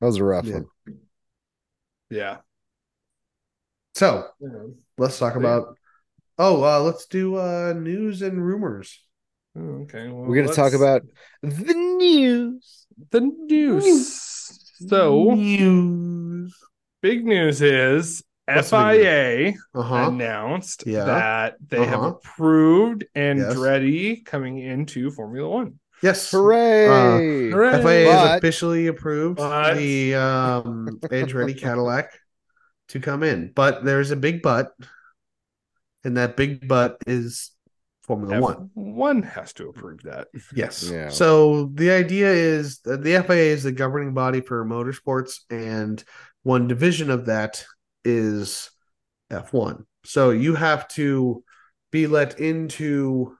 was a rough one. Yeah. So let's talk about. Let's do news and rumors. Oh, okay, well, we're going to talk about the news. Big news is FIA announced that they have approved Andretti coming into Formula One. Yes, hooray! FIA has officially approved the Andretti Cadillac to come in, but there's a big but, and that big but is Formula One. One has to approve that. Yes. Yeah. So the idea is that the FIA is the governing body for motorsports, and one division of that is F1. So you have to be let into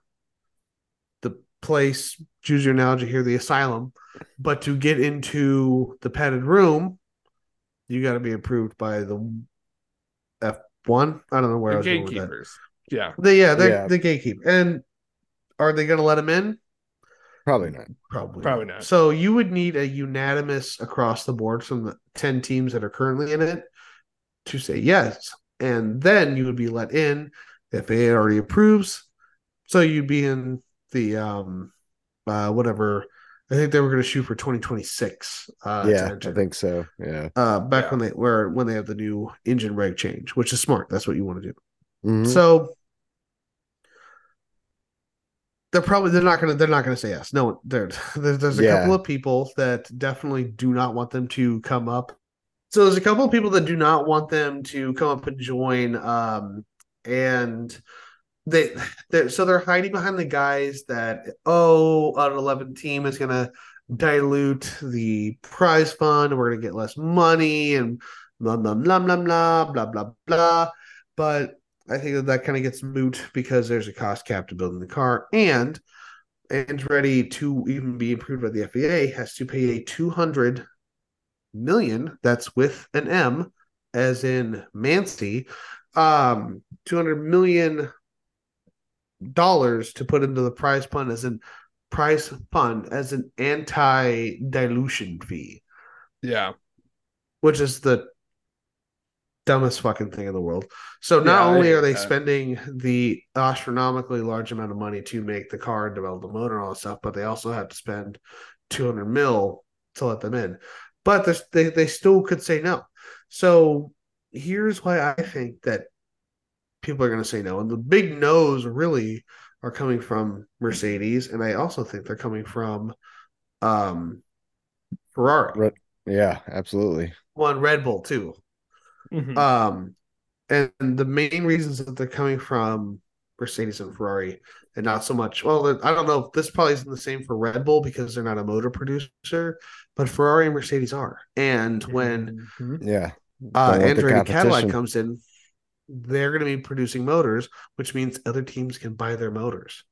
the place. Choose your analogy here, the asylum, but to get into the padded room, you got to be approved by the F1. I don't know where I was going with that. Gatekeepers. Yeah. The gatekeeper. And are they going to let them in? Probably not. So you would need a unanimous across the board from the 10 teams that are currently in it to say yes. And then you would be let in. The FAA already approves. So you'd be in the... whatever, I think they were going to shoot for 2026. I think so. Yeah. When they have the new engine reg change, which is smart. That's what you want to do. Mm-hmm. So they're not going to say yes. No, there's a couple of people that definitely do not want them to come up. So there's a couple of people that do not want them to come up and join, and they're hiding behind the guys that, an 11 team is going to dilute the prize fund. We're going to get less money and blah, blah, blah, blah, blah, blah, blah, blah. But I think that kind of gets moot because there's a cost cap to building the car. And Andretti, to even be approved by the FIA, has to pay a $200 million. That's with an M, as in Mancy. $200 million to put into the prize fund as an anti-dilution fee. Yeah. Which is the dumbest fucking thing in the world. So not only are they spending the astronomically large amount of money to make the car and develop the motor and all that stuff, but they also have to spend $200 million to let them in. But they still could say no. So here's why I think that people are going to say no. And the big no's really are coming from Mercedes, and I also think they're coming from Ferrari. Yeah, absolutely. One, Red Bull, too. Mm-hmm. And the main reasons that they're coming from Mercedes and Ferrari, and not so much. Well, I don't know if this probably isn't the same for Red Bull because they're not a motor producer, but Ferrari and Mercedes are. And when Andretti Cadillac comes in, they're going to be producing motors, which means other teams can buy their motors.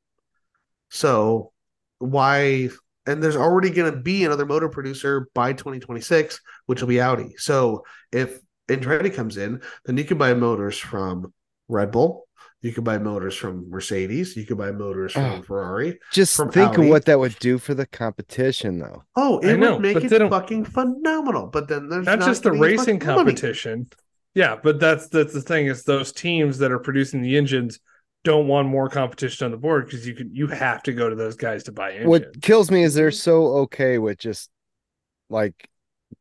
So why? And there's already going to be another motor producer by 2026, which will be Audi. So if Andretti comes in, then you can buy motors from Red Bull. You can buy motors from Mercedes. You can buy motors from Ferrari. Just think Audi. Of what that would do for the competition, though. Oh, it would make it fucking phenomenal. But then there's not just the racing competition. Money. Yeah, but that's the thing, is those teams that are producing the engines don't want more competition on the board because you have to go to those guys to buy engines. What kills me is they're so okay with just like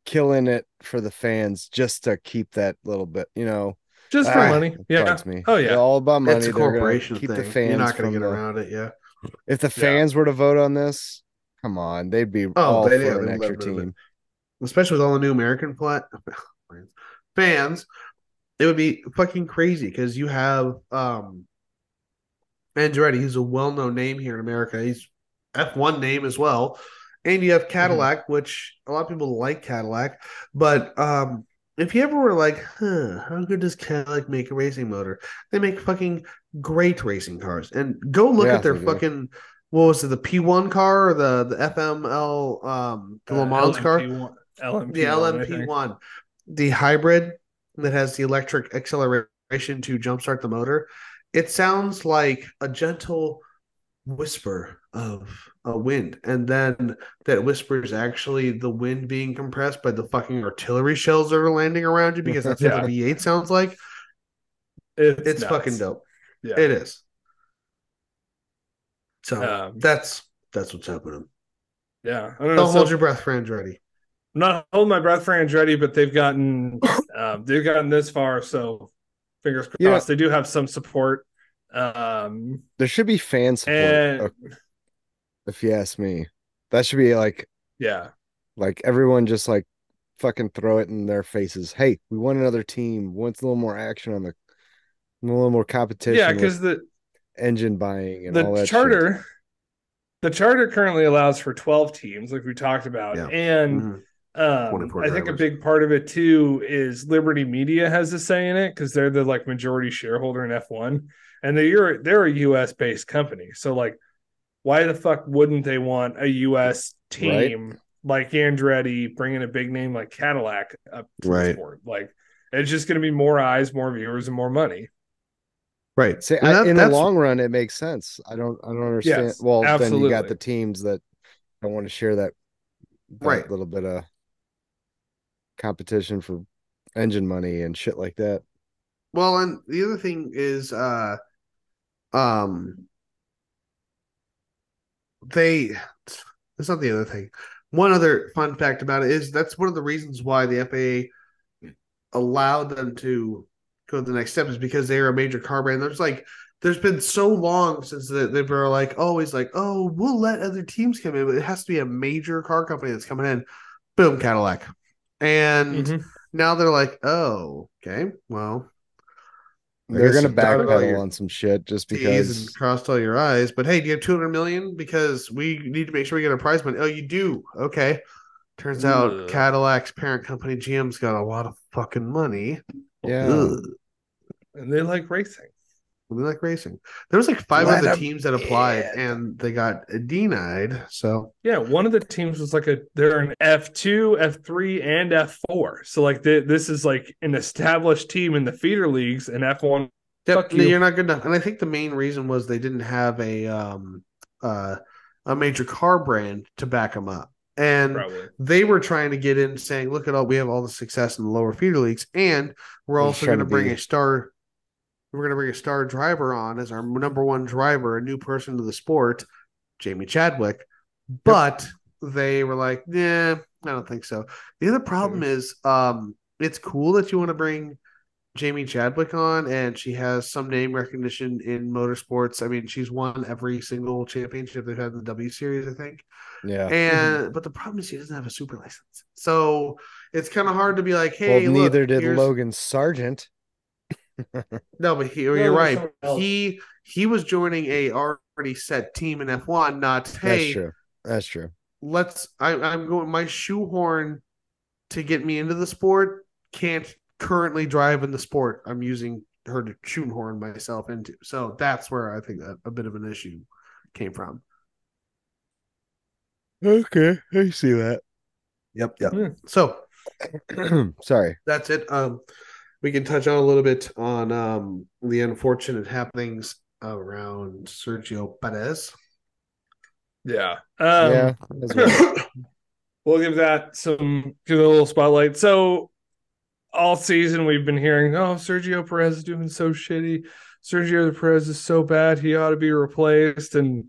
killing it for the fans just to keep that little bit, just for money. Yeah. Me. Oh yeah. It's all about money. It's a corporation thing. You're not going to get around it. Yeah. If the fans were to vote on this, come on, they'd be an extra team, especially with all the new American fans. It would be fucking crazy because you have Andretti, who's a well-known name here in America. He's F1 name as well. And you have Cadillac, which a lot of people like Cadillac. But if you ever were like, how good does Cadillac make a racing motor? They make fucking great racing cars. And go look at their fucking, what was it, the P1 car or the FML, the Le Mans car? LMP1. The hybrid that has the electric acceleration to jumpstart the motor. It sounds like a gentle whisper of a wind, and then that whisper is actually the wind being compressed by the fucking artillery shells that are landing around you, because that's what the V8 sounds like. It's fucking dope. Yeah. It is. So that's what's happening. Yeah, I don't know, hold your breath for Andretti. I'm not holding my breath for Andretti, but they've gotten this far, so fingers crossed. Yeah. They do have some support. There should be fan support, if you ask me. That should be like everyone just like fucking throw it in their faces. Hey, we want another team. Wants a little more action on a little more competition. Yeah, because the engine buying and all that charter. Shit. The charter currently allows for 12 teams, like we talked about, and. Mm-hmm. I think a big part of it too is Liberty Media has a say in it because they're the majority shareholder in F1, and they're a US based company. So why the fuck wouldn't they want a US team like Andretti bringing a big name like Cadillac up to the sport? It's just going to be more eyes, more viewers, and more money. Right. See, in the long run, it makes sense. I don't understand. Yes, well, absolutely. Then you got the teams that don't want to share that little bit of competition for engine money and shit like that. Well, and the other thing is that's not the other thing. One other fun fact about it is that's one of the reasons why the FAA allowed them to go to the next step, is because they are a major car brand. There's been so long since they were we'll let other teams come in, but it has to be a major car company that's coming in. Boom, Cadillac. And now they're like, oh, okay, well, They're going to backpedal on some shit just because. Crossed all your eyes. But hey, do you have $200 million? Because we need to make sure we get a prize money. Oh, you do? Okay. Turns out Cadillac's parent company, GM's got a lot of fucking money. Yeah. And they like racing. There was like five other teams that applied, and they got denied. So yeah, one of the teams was like they're an F2, F3, and F4. So like this is like an established team in the feeder leagues, and F1. Yep, you're not good enough. And I think the main reason was they didn't have a major car brand to back them up, and they were trying to get in saying, "Look at all we have all the success in the lower feeder leagues, and we're also going to bring a star." We're going to bring a star driver on as our number one driver, a new person to the sport, Jamie Chadwick. But they were like, nah, I don't think so. The other problem is it's cool that you want to bring Jamie Chadwick on, and she has some name recognition in motorsports. I mean, she's won every single championship they've had in the W Series, I think. Yeah. And but the problem is she doesn't have a super license. So it's kind of hard to be like, hey, well, neither did Logan Sargent. No, but you're right. He was joining a already set team in F1. Not hey, that's true. I'm going my shoehorn to get me into the sport. Can't currently drive in the sport. I'm using her to shoehorn myself into. So that's where I think a bit of an issue came from. Okay, I see that. Yep. So sorry, that's it. We can touch on a little bit on the unfortunate happenings around Sergio Perez. Yeah. We'll give it a little spotlight. So all season we've been hearing, oh, Sergio Perez is doing so shitty. Sergio Perez is so bad. He ought to be replaced. And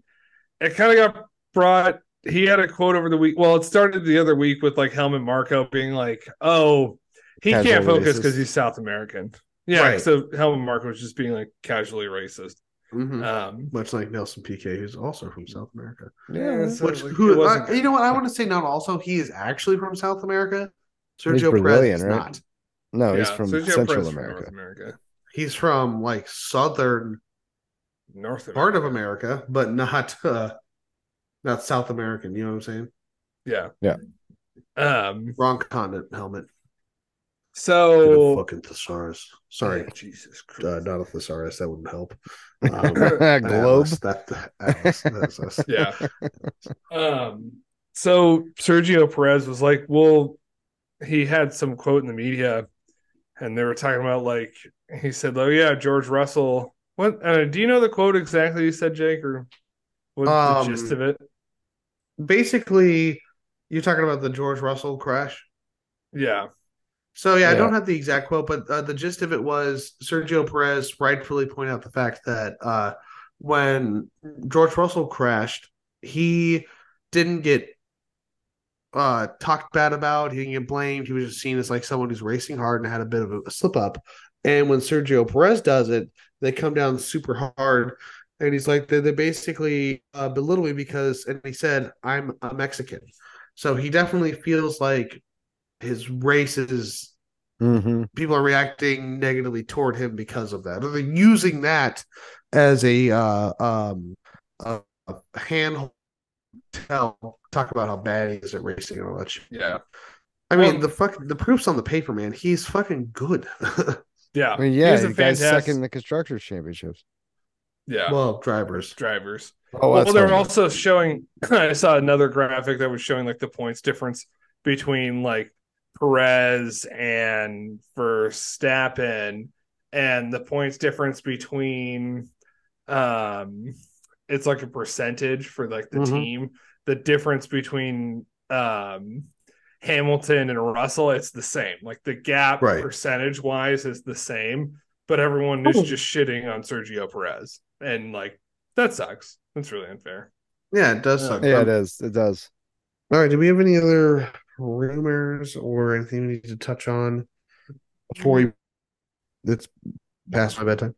it kind of got brought. He had a quote over the week. Well, it started the other week with like Helmut Marko being like, oh, he can't focus because he's South American. Yeah, right. So Helmut Marko was just being like casually racist. Mm-hmm. Much like Nelson Piquet, who's also from South America. Yeah. So you know what? I want to say not also. He is actually from South America. Sergio Perez is right? Not. No, yeah, he's from Sergio Central America. From America. He's from like southern North America. Part of America, but not South American. You know what I'm saying? Yeah. Yeah. Wrong continent, Helmut. So fucking thesaurus. Sorry, oh, Jesus Christ. Not a thesaurus. That wouldn't help. Globe. That's us. Yeah. So Sergio Perez was like, well, he had some quote in the media, and they were talking about like he said, oh yeah, George Russell. What? Do you know the quote exactly you said, Jake, or what's the gist of it? Basically, you're talking about the George Russell crash. Yeah. So, yeah, I don't have the exact quote, but the gist of it was Sergio Perez rightfully pointed out the fact that when George Russell crashed, he didn't get talked bad about. He didn't get blamed. He was just seen as like someone who's racing hard and had a bit of a slip up. And when Sergio Perez does it, they come down super hard. And he's like, they basically belittle me because, and he said, I'm a Mexican. So he definitely feels like his race is people are reacting negatively toward him because of that. They're using that as a handhold to talk about how bad he is at racing and all that shit. Yeah. I mean, the proof's on the paper, man. He's fucking good. Yeah. I mean, yeah, he's a fantastic second in the Constructors' Championships. Yeah. Well, drivers. Oh, well, they're also showing – I saw another graphic that was showing, like, the points difference between, like, Perez and Verstappen, and the points difference between it's like a percentage for like the team. The difference between Hamilton and Russell, it's the same. Like the gap percentage wise is the same, but everyone is just shitting on Sergio Perez, and like that sucks. That's really unfair. Yeah, it does suck. Yeah, it is. It does. All right. Do we have any other rumors or anything we need to touch on before it's past my bedtime?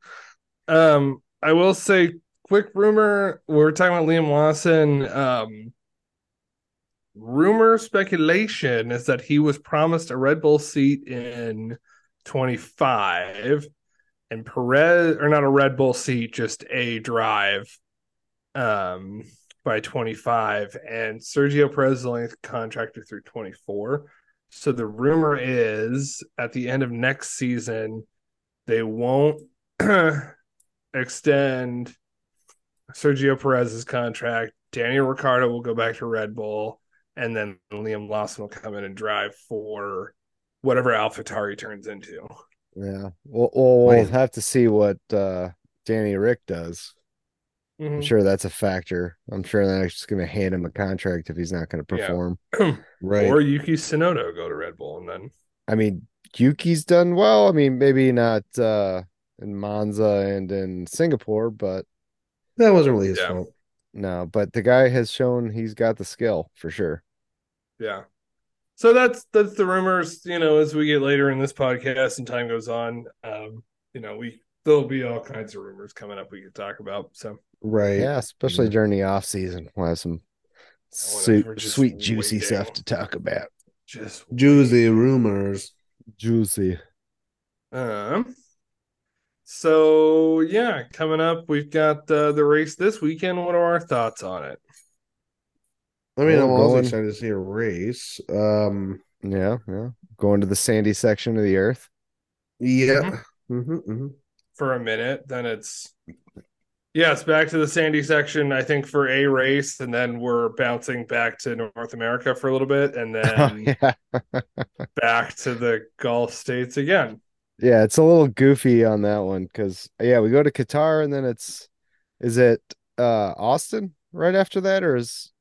I will say, quick rumor, we're talking about Liam Lawson. Rumor speculation is that he was promised a Red Bull seat in 25, and Perez, or not a Red Bull seat, just a drive by 25. And Sergio Perez is only a contractor through 24. So the rumor is at the end of next season, they won't extend Sergio Perez's contract. Danny Ricciardo will go back to Red Bull, and then Liam Lawson will come in and drive for whatever AlphaTauri turns into. Yeah, we'll have to see what Danny Rick does. Mm-hmm. I'm sure that's a factor. I'm sure that's just going to hand him a contract if he's not going to perform. Yeah. Right. Or Yuki Tsunoda will go to Red Bull, and then I mean, Yuki's done well. I mean, maybe not in Monza and in Singapore, but that wasn't really his fault. No, but the guy has shown he's got the skill for sure. Yeah. So that's the rumors, you know, as we get later in this podcast and time goes on, you know, there'll be all kinds of rumors coming up we could talk about. So right. Yeah, especially during the off season, we'll have some sweet juicy stuff to talk about. Just juicy rumors. Juicy. So, yeah, coming up, we've got the race this weekend. What are our thoughts on it? I mean, I'm also excited to see a race. Yeah. Going to the sandy section of the earth. Yeah. Mm-hmm. Mm-hmm. For a minute. Then it's back to the sandy section, I think, for a race. And then we're bouncing back to North America for a little bit. And then back to the Gulf States again. Yeah, it's a little goofy on that one because, yeah, we go to Qatar and then is it Austin right after that, or let's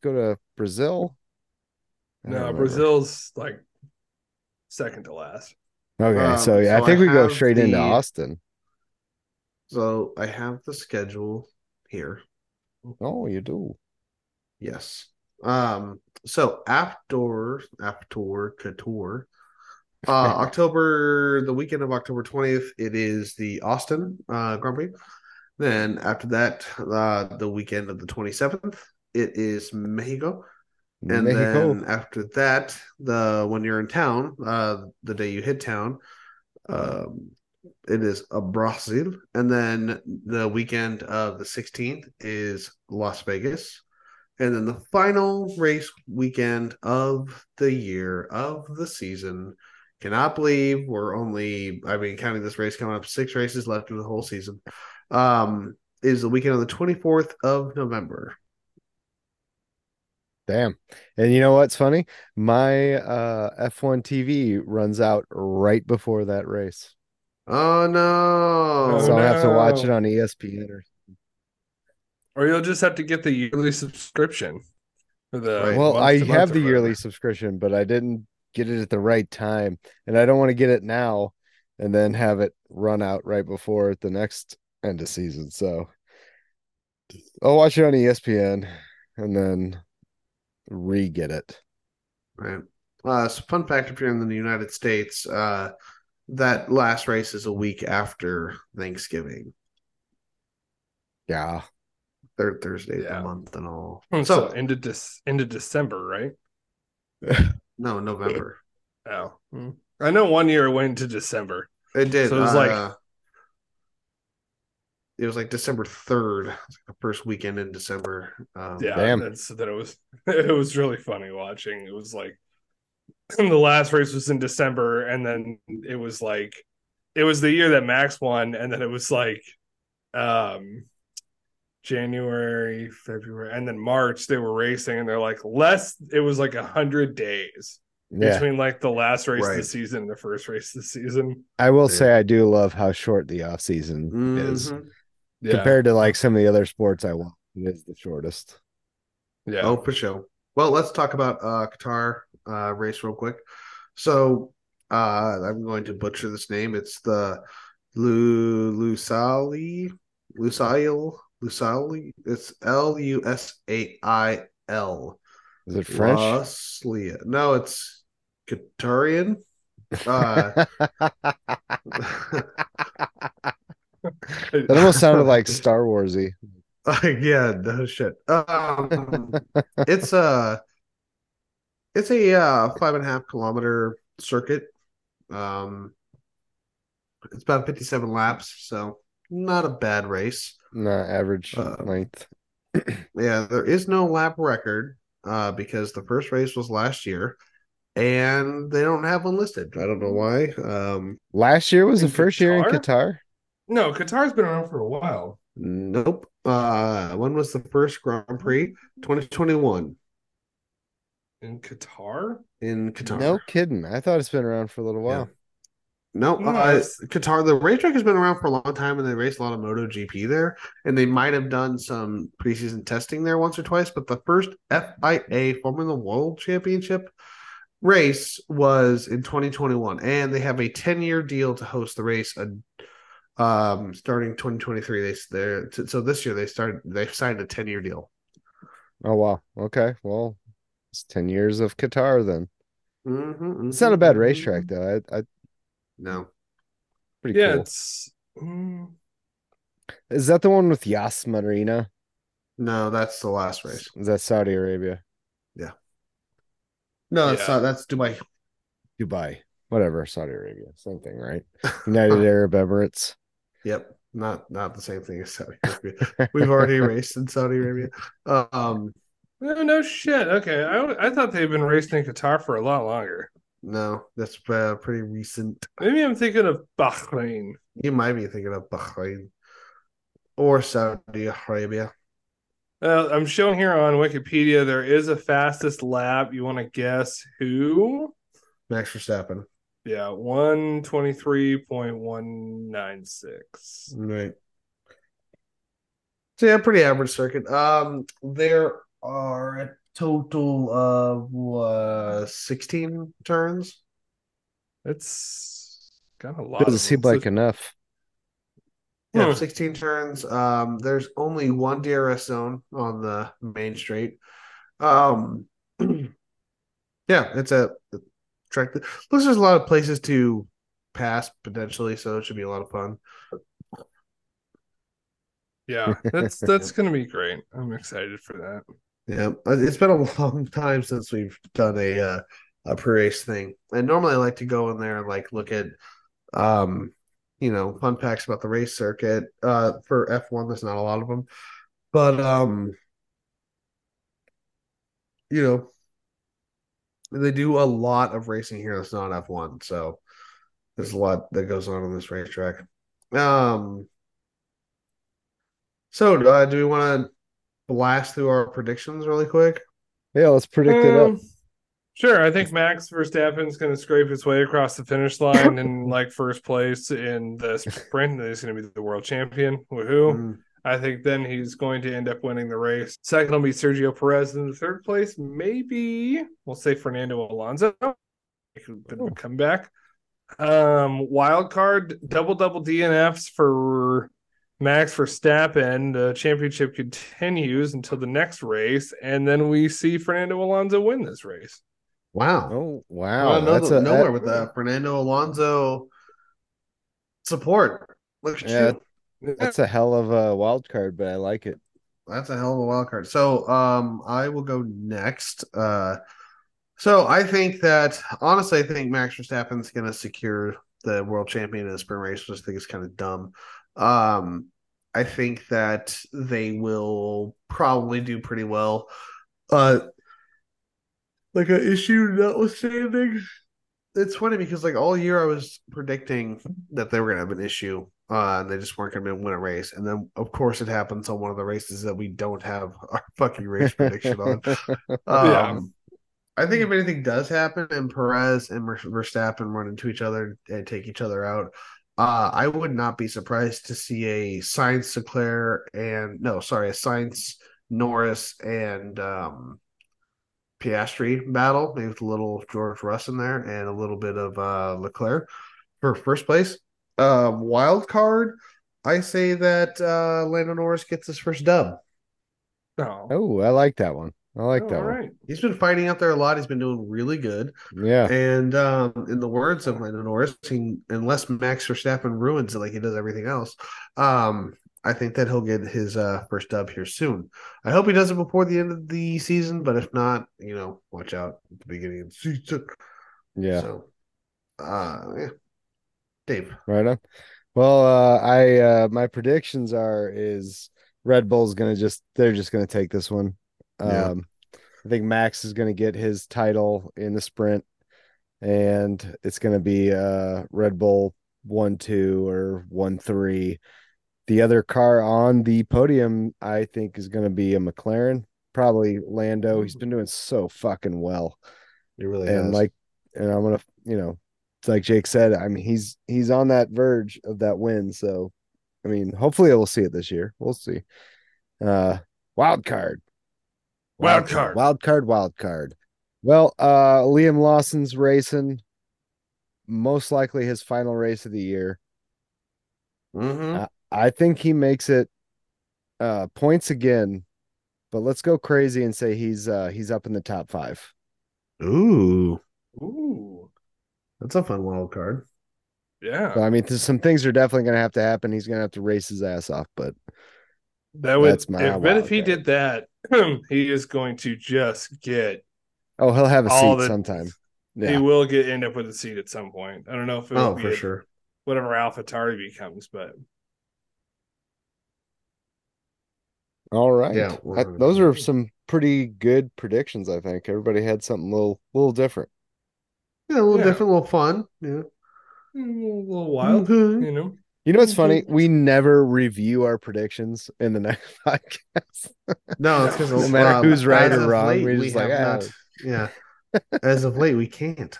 go to Brazil? No, Brazil's like second to last. Okay, so I think we go straight into Austin. So I have the schedule here. Oh, you do? Yes. So after Qatar, the weekend of October 20th, it is the Austin Grand Prix. Then after that, the weekend of the 27th, it is Mexico. And then after that, when you're in town, the day you hit town, it is Brazil. And then the weekend of the 16th is Las Vegas. And then the final race weekend of the year, of the season. Cannot believe we're only, I mean, counting this race coming up, 6 races left in the whole season, is the weekend of the 24th of November. Damn. And you know what's funny? My F1 TV runs out right before that race. Oh, no. So I'll have to watch it on ESPN. Or you'll just have to get the yearly subscription. Well, I have the yearly subscription, but I didn't get it at the right time, and I don't want to get it now and then have it run out right before the next end of season. So I'll watch it on ESPN and then re-get it. Right. So fun fact, if you're in the United States, that last race is a week after Thanksgiving. Yeah. Third Thursday of the month and all. So end of December, right? No, November. Oh. I know one year it went into December. It did. So it was like December 3rd, the first weekend in December. It was really funny watching. It was like the last race was in December, and then it was like it was the year that Max won, and then it was like January, February, and then March they were racing, and they're like it was like 100 days between like the last race of the season and the first race of the season. I will say I do love how short the off season is compared to like some of the other sports I watch. It is the shortest. Yeah. Oh, for sure. Well, let's talk about Qatar race real quick. So I'm going to butcher this name. It's the Lusail. It's Lusail. Is it French? No, it's Qatarian. That almost sounded like Star Warsy. Yeah, no shit. It's a 5.5 kilometer circuit. It's about 57 laps, so not a bad race. Not average length. Yeah, there is no lap record because the first race was last year, and they don't have one listed. I don't know why. Last year was the first year in Qatar? No, Qatar's been around for a while. Nope. When was the first Grand Prix? 2021. In Qatar? In Qatar. No kidding. I thought it's been around for a little while. Yeah. No, Qatar, the racetrack has been around for a long time, and they race a lot of MotoGP there, and they might have done some preseason testing there once or twice, but the first FIA Formula World Championship race was in 2021, and they have a 10-year deal to host the race starting 2023. So this year they've signed a 10-year deal. Oh, wow. Okay, well, it's 10 years of Qatar then. Mm-hmm, mm-hmm. It's not a bad racetrack, though. I No. Pretty cool. It's... Is that the one with Yas Marina? No, that's the last race. Is that Saudi Arabia? Yeah. No, that's not. That's Dubai. Dubai. Whatever, Saudi Arabia. Same thing, right? United Arab Emirates. Yep. Not the same thing as Saudi Arabia. We've already raced in Saudi Arabia. No shit. Okay. I thought they've been racing in Qatar for a lot longer. No, that's pretty recent. Maybe I'm thinking of Bahrain. You might be thinking of Bahrain or Saudi Arabia. I'm showing here on Wikipedia there is a fastest lap. You want to guess who? Max Verstappen. Yeah, 1:23.196. Right. So yeah, pretty average circuit. There are total of 16 turns. It's got a lot. Doesn't seem like enough. Yeah, 16 turns. There's only one DRS zone on the main straight. It's a track. There's just a lot of places to pass potentially, so it should be a lot of fun. Yeah, that's going to be great. I'm excited for that. Yeah, it's been a long time since we've done a pre-race thing. And normally I like to go in there and like look at, fun facts about the race circuit. For F1, there's not a lot of them, but they do a lot of racing here that's not F1, so there's a lot that goes on this racetrack. So do we want to blast through our predictions really quick? Yeah, let's predict it up. Sure, I think Max Verstappen's going to scrape his way across the finish line in like first place in the sprint. He's going to be the world champion. Woohoo! Mm. I think then he's going to end up winning the race. Second will be Sergio Perez, in the third place, maybe we'll say Fernando Alonso. A comeback. Wild card, double DNFs for Max Verstappen. The championship continues until the next race, and then we see Fernando Alonso win this race. Wow. Oh, wow. Well, that's nowhere with the Fernando Alonso support. Look at you. That's a hell of a wild card, but I like it. That's a hell of a wild card. So I will go next. So I think that, honestly, I think Max Verstappen's going to secure the world champion in the sprint race, which I think is kind of dumb. I think that they will probably do pretty well. Like an issue notwithstanding, it's funny because like all year I was predicting that they were gonna have an issue, and they just weren't gonna win a race. And then of course it happens on one of the races that we don't have our fucking race prediction on. I think if anything does happen and Perez and Verstappen run into each other and take each other out, I would not be surprised to see a Sainz, Norris, and Piastri battle, maybe with a little George Russell in there and a little bit of Leclerc for first place. Wild card, I say that Lando Norris gets his first dub. Oh, I like that one. Right. He's been fighting out there a lot. He's been doing really good. Yeah. And in the words of Lando Norris, unless Max Verstappen ruins it like he does everything else, I think that he'll get his first dub here soon. I hope he does it before the end of the season, but if not, watch out at the beginning of the season. Yeah. So, yeah. Dave. Right on. Well, I my predictions is Red Bull's going to they're just going to take this one. Yeah. I think Max is going to get his title in the sprint, and it's going to be Red Bull 1-2 or 1-3. The other car on the podium, I think, is going to be a McLaren, probably Lando. He's been doing so fucking well. He really has. And I'm going to, like Jake said, I mean, he's on that verge of that win. So, I mean, hopefully we'll see it this year. We'll see. Wild card. Well, Liam Lawson's racing, most likely his final race of the year. Mm-hmm. I think he makes it points again, but let's go crazy and say he's up in the top five. Ooh, that's a fun wild card. Yeah, so, I mean, some things are definitely going to have to happen. He's going to have to race his ass off, but if he did that, he is going to just get. Oh, he'll have a seat sometime. Yeah. He will end up with a seat at some point. I don't know if it'll be for sure whatever AlphaTauri becomes, but. All right. Yeah, those are some pretty good predictions, I think. Everybody had something a little different. Yeah, a little different, a little fun. Yeah. A little wild, you know. You know what's funny? We never review our predictions in the next podcast. No, it's because no matter who's right or wrong, we're just like, yeah. As of late, we can't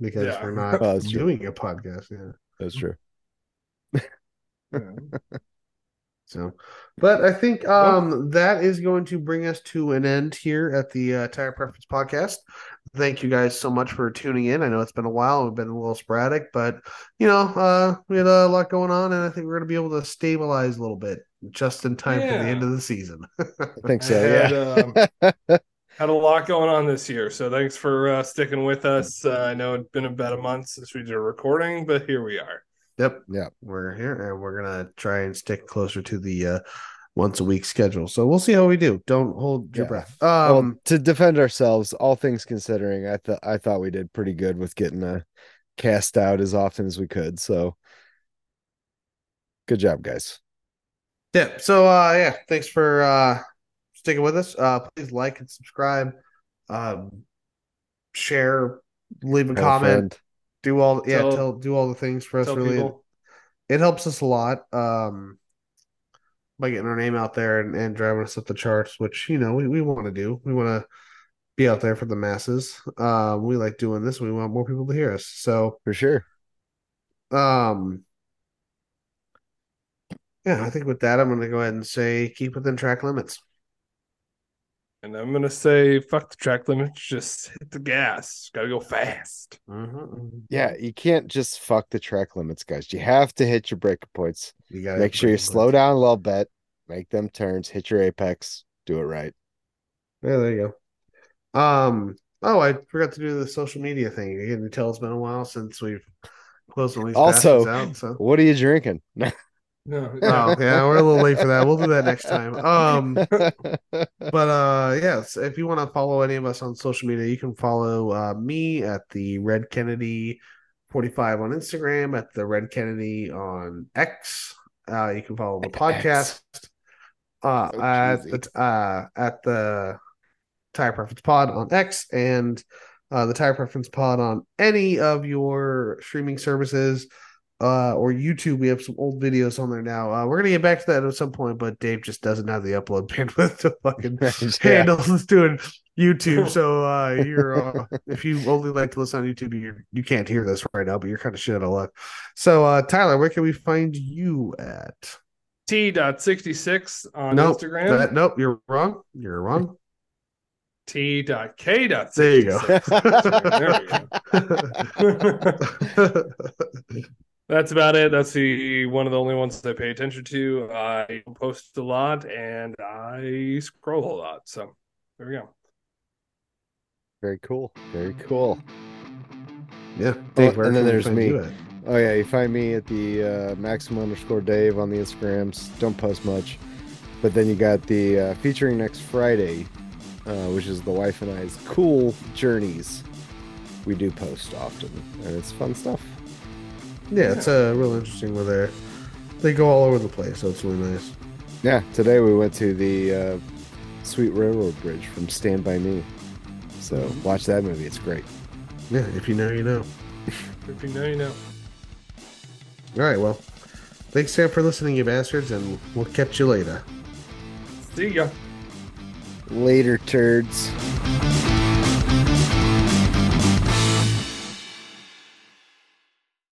because we're not doing a podcast. Yeah, that's true. Yeah. So, but I think that is going to bring us to an end here at the Tire Preference Podcast. Thank you guys so much for tuning in. I know it's been a while. We've been a little sporadic, but, we had a lot going on, and I think we're going to be able to stabilize a little bit just in time for the end of the season. I think so, yeah. Had a lot going on this year, so thanks for sticking with us. I know it's been about a month since we did a recording, but here we are. Yep. Yeah. We're here and we're going to try and stick closer to the once a week schedule. So we'll see how we do. Don't hold your breath. Well, to defend ourselves, all things considering, I thought we did pretty good with getting cast out as often as we could. So good job, guys. Yeah. So, thanks for sticking with us. Please like and subscribe, share, leave a comment. Do all the things for us. Really, it helps us a lot by getting our name out there and driving us up the charts, which we want to do. We want to be out there for the masses. We like doing this. We want more people to hear us. So for sure. I think with that, I'm going to go ahead and say keep within track limits. And I'm going to say, fuck the track limits. Just hit the gas. Got to go fast. Mm-hmm. Yeah, you can't just fuck the track limits, guys. You have to hit your breaking points. You got to make sure you slow down a little bit. Make them turns. Hit your apex. Do it right. Yeah, there you go. I forgot to do the social media thing. You can tell it's been a while since we've closed the lease. Also, out, so. What are you drinking? No. Oh, yeah, we're a little late for that. We'll do that next time. Yes, if you want to follow any of us on social media, you can follow me at the Red Kennedy 45 on Instagram, at the Red Kennedy on X. You can follow the podcast at the Tire Preference Pod on X and the Tire Preference Pod on any of your streaming services. Or YouTube, we have some old videos on there now. We're gonna get back to that at some point, but Dave just doesn't have the upload bandwidth to fucking handle doing YouTube. So if you only like to listen on YouTube, you can't hear this right now, but you're kind of shit out of luck. So Tyler, where can we find you at? T.66 on Instagram. Nope, you're wrong. T.K. There you go. That's about it. That's the one of the only ones that I pay attention to. I post a lot and I scroll a lot. So there we go. Very cool. Yeah. Dave, and then there's me. Oh, yeah. You find me at the Maximum_Dave on the Instagrams. Don't post much. But then you got the featuring next Friday, which is the wife and I's cool journeys. We do post often and it's fun stuff. Yeah, it's real interesting where they go all over the place, so it's really nice. Yeah, today we went to the Sweet Railroad Bridge from Stand By Me. So watch that movie, it's great. Yeah, if you know, you know. If you know, you know. All right, well, thanks, Sam, for listening, you bastards, and we'll catch you later. See ya. Later, turds.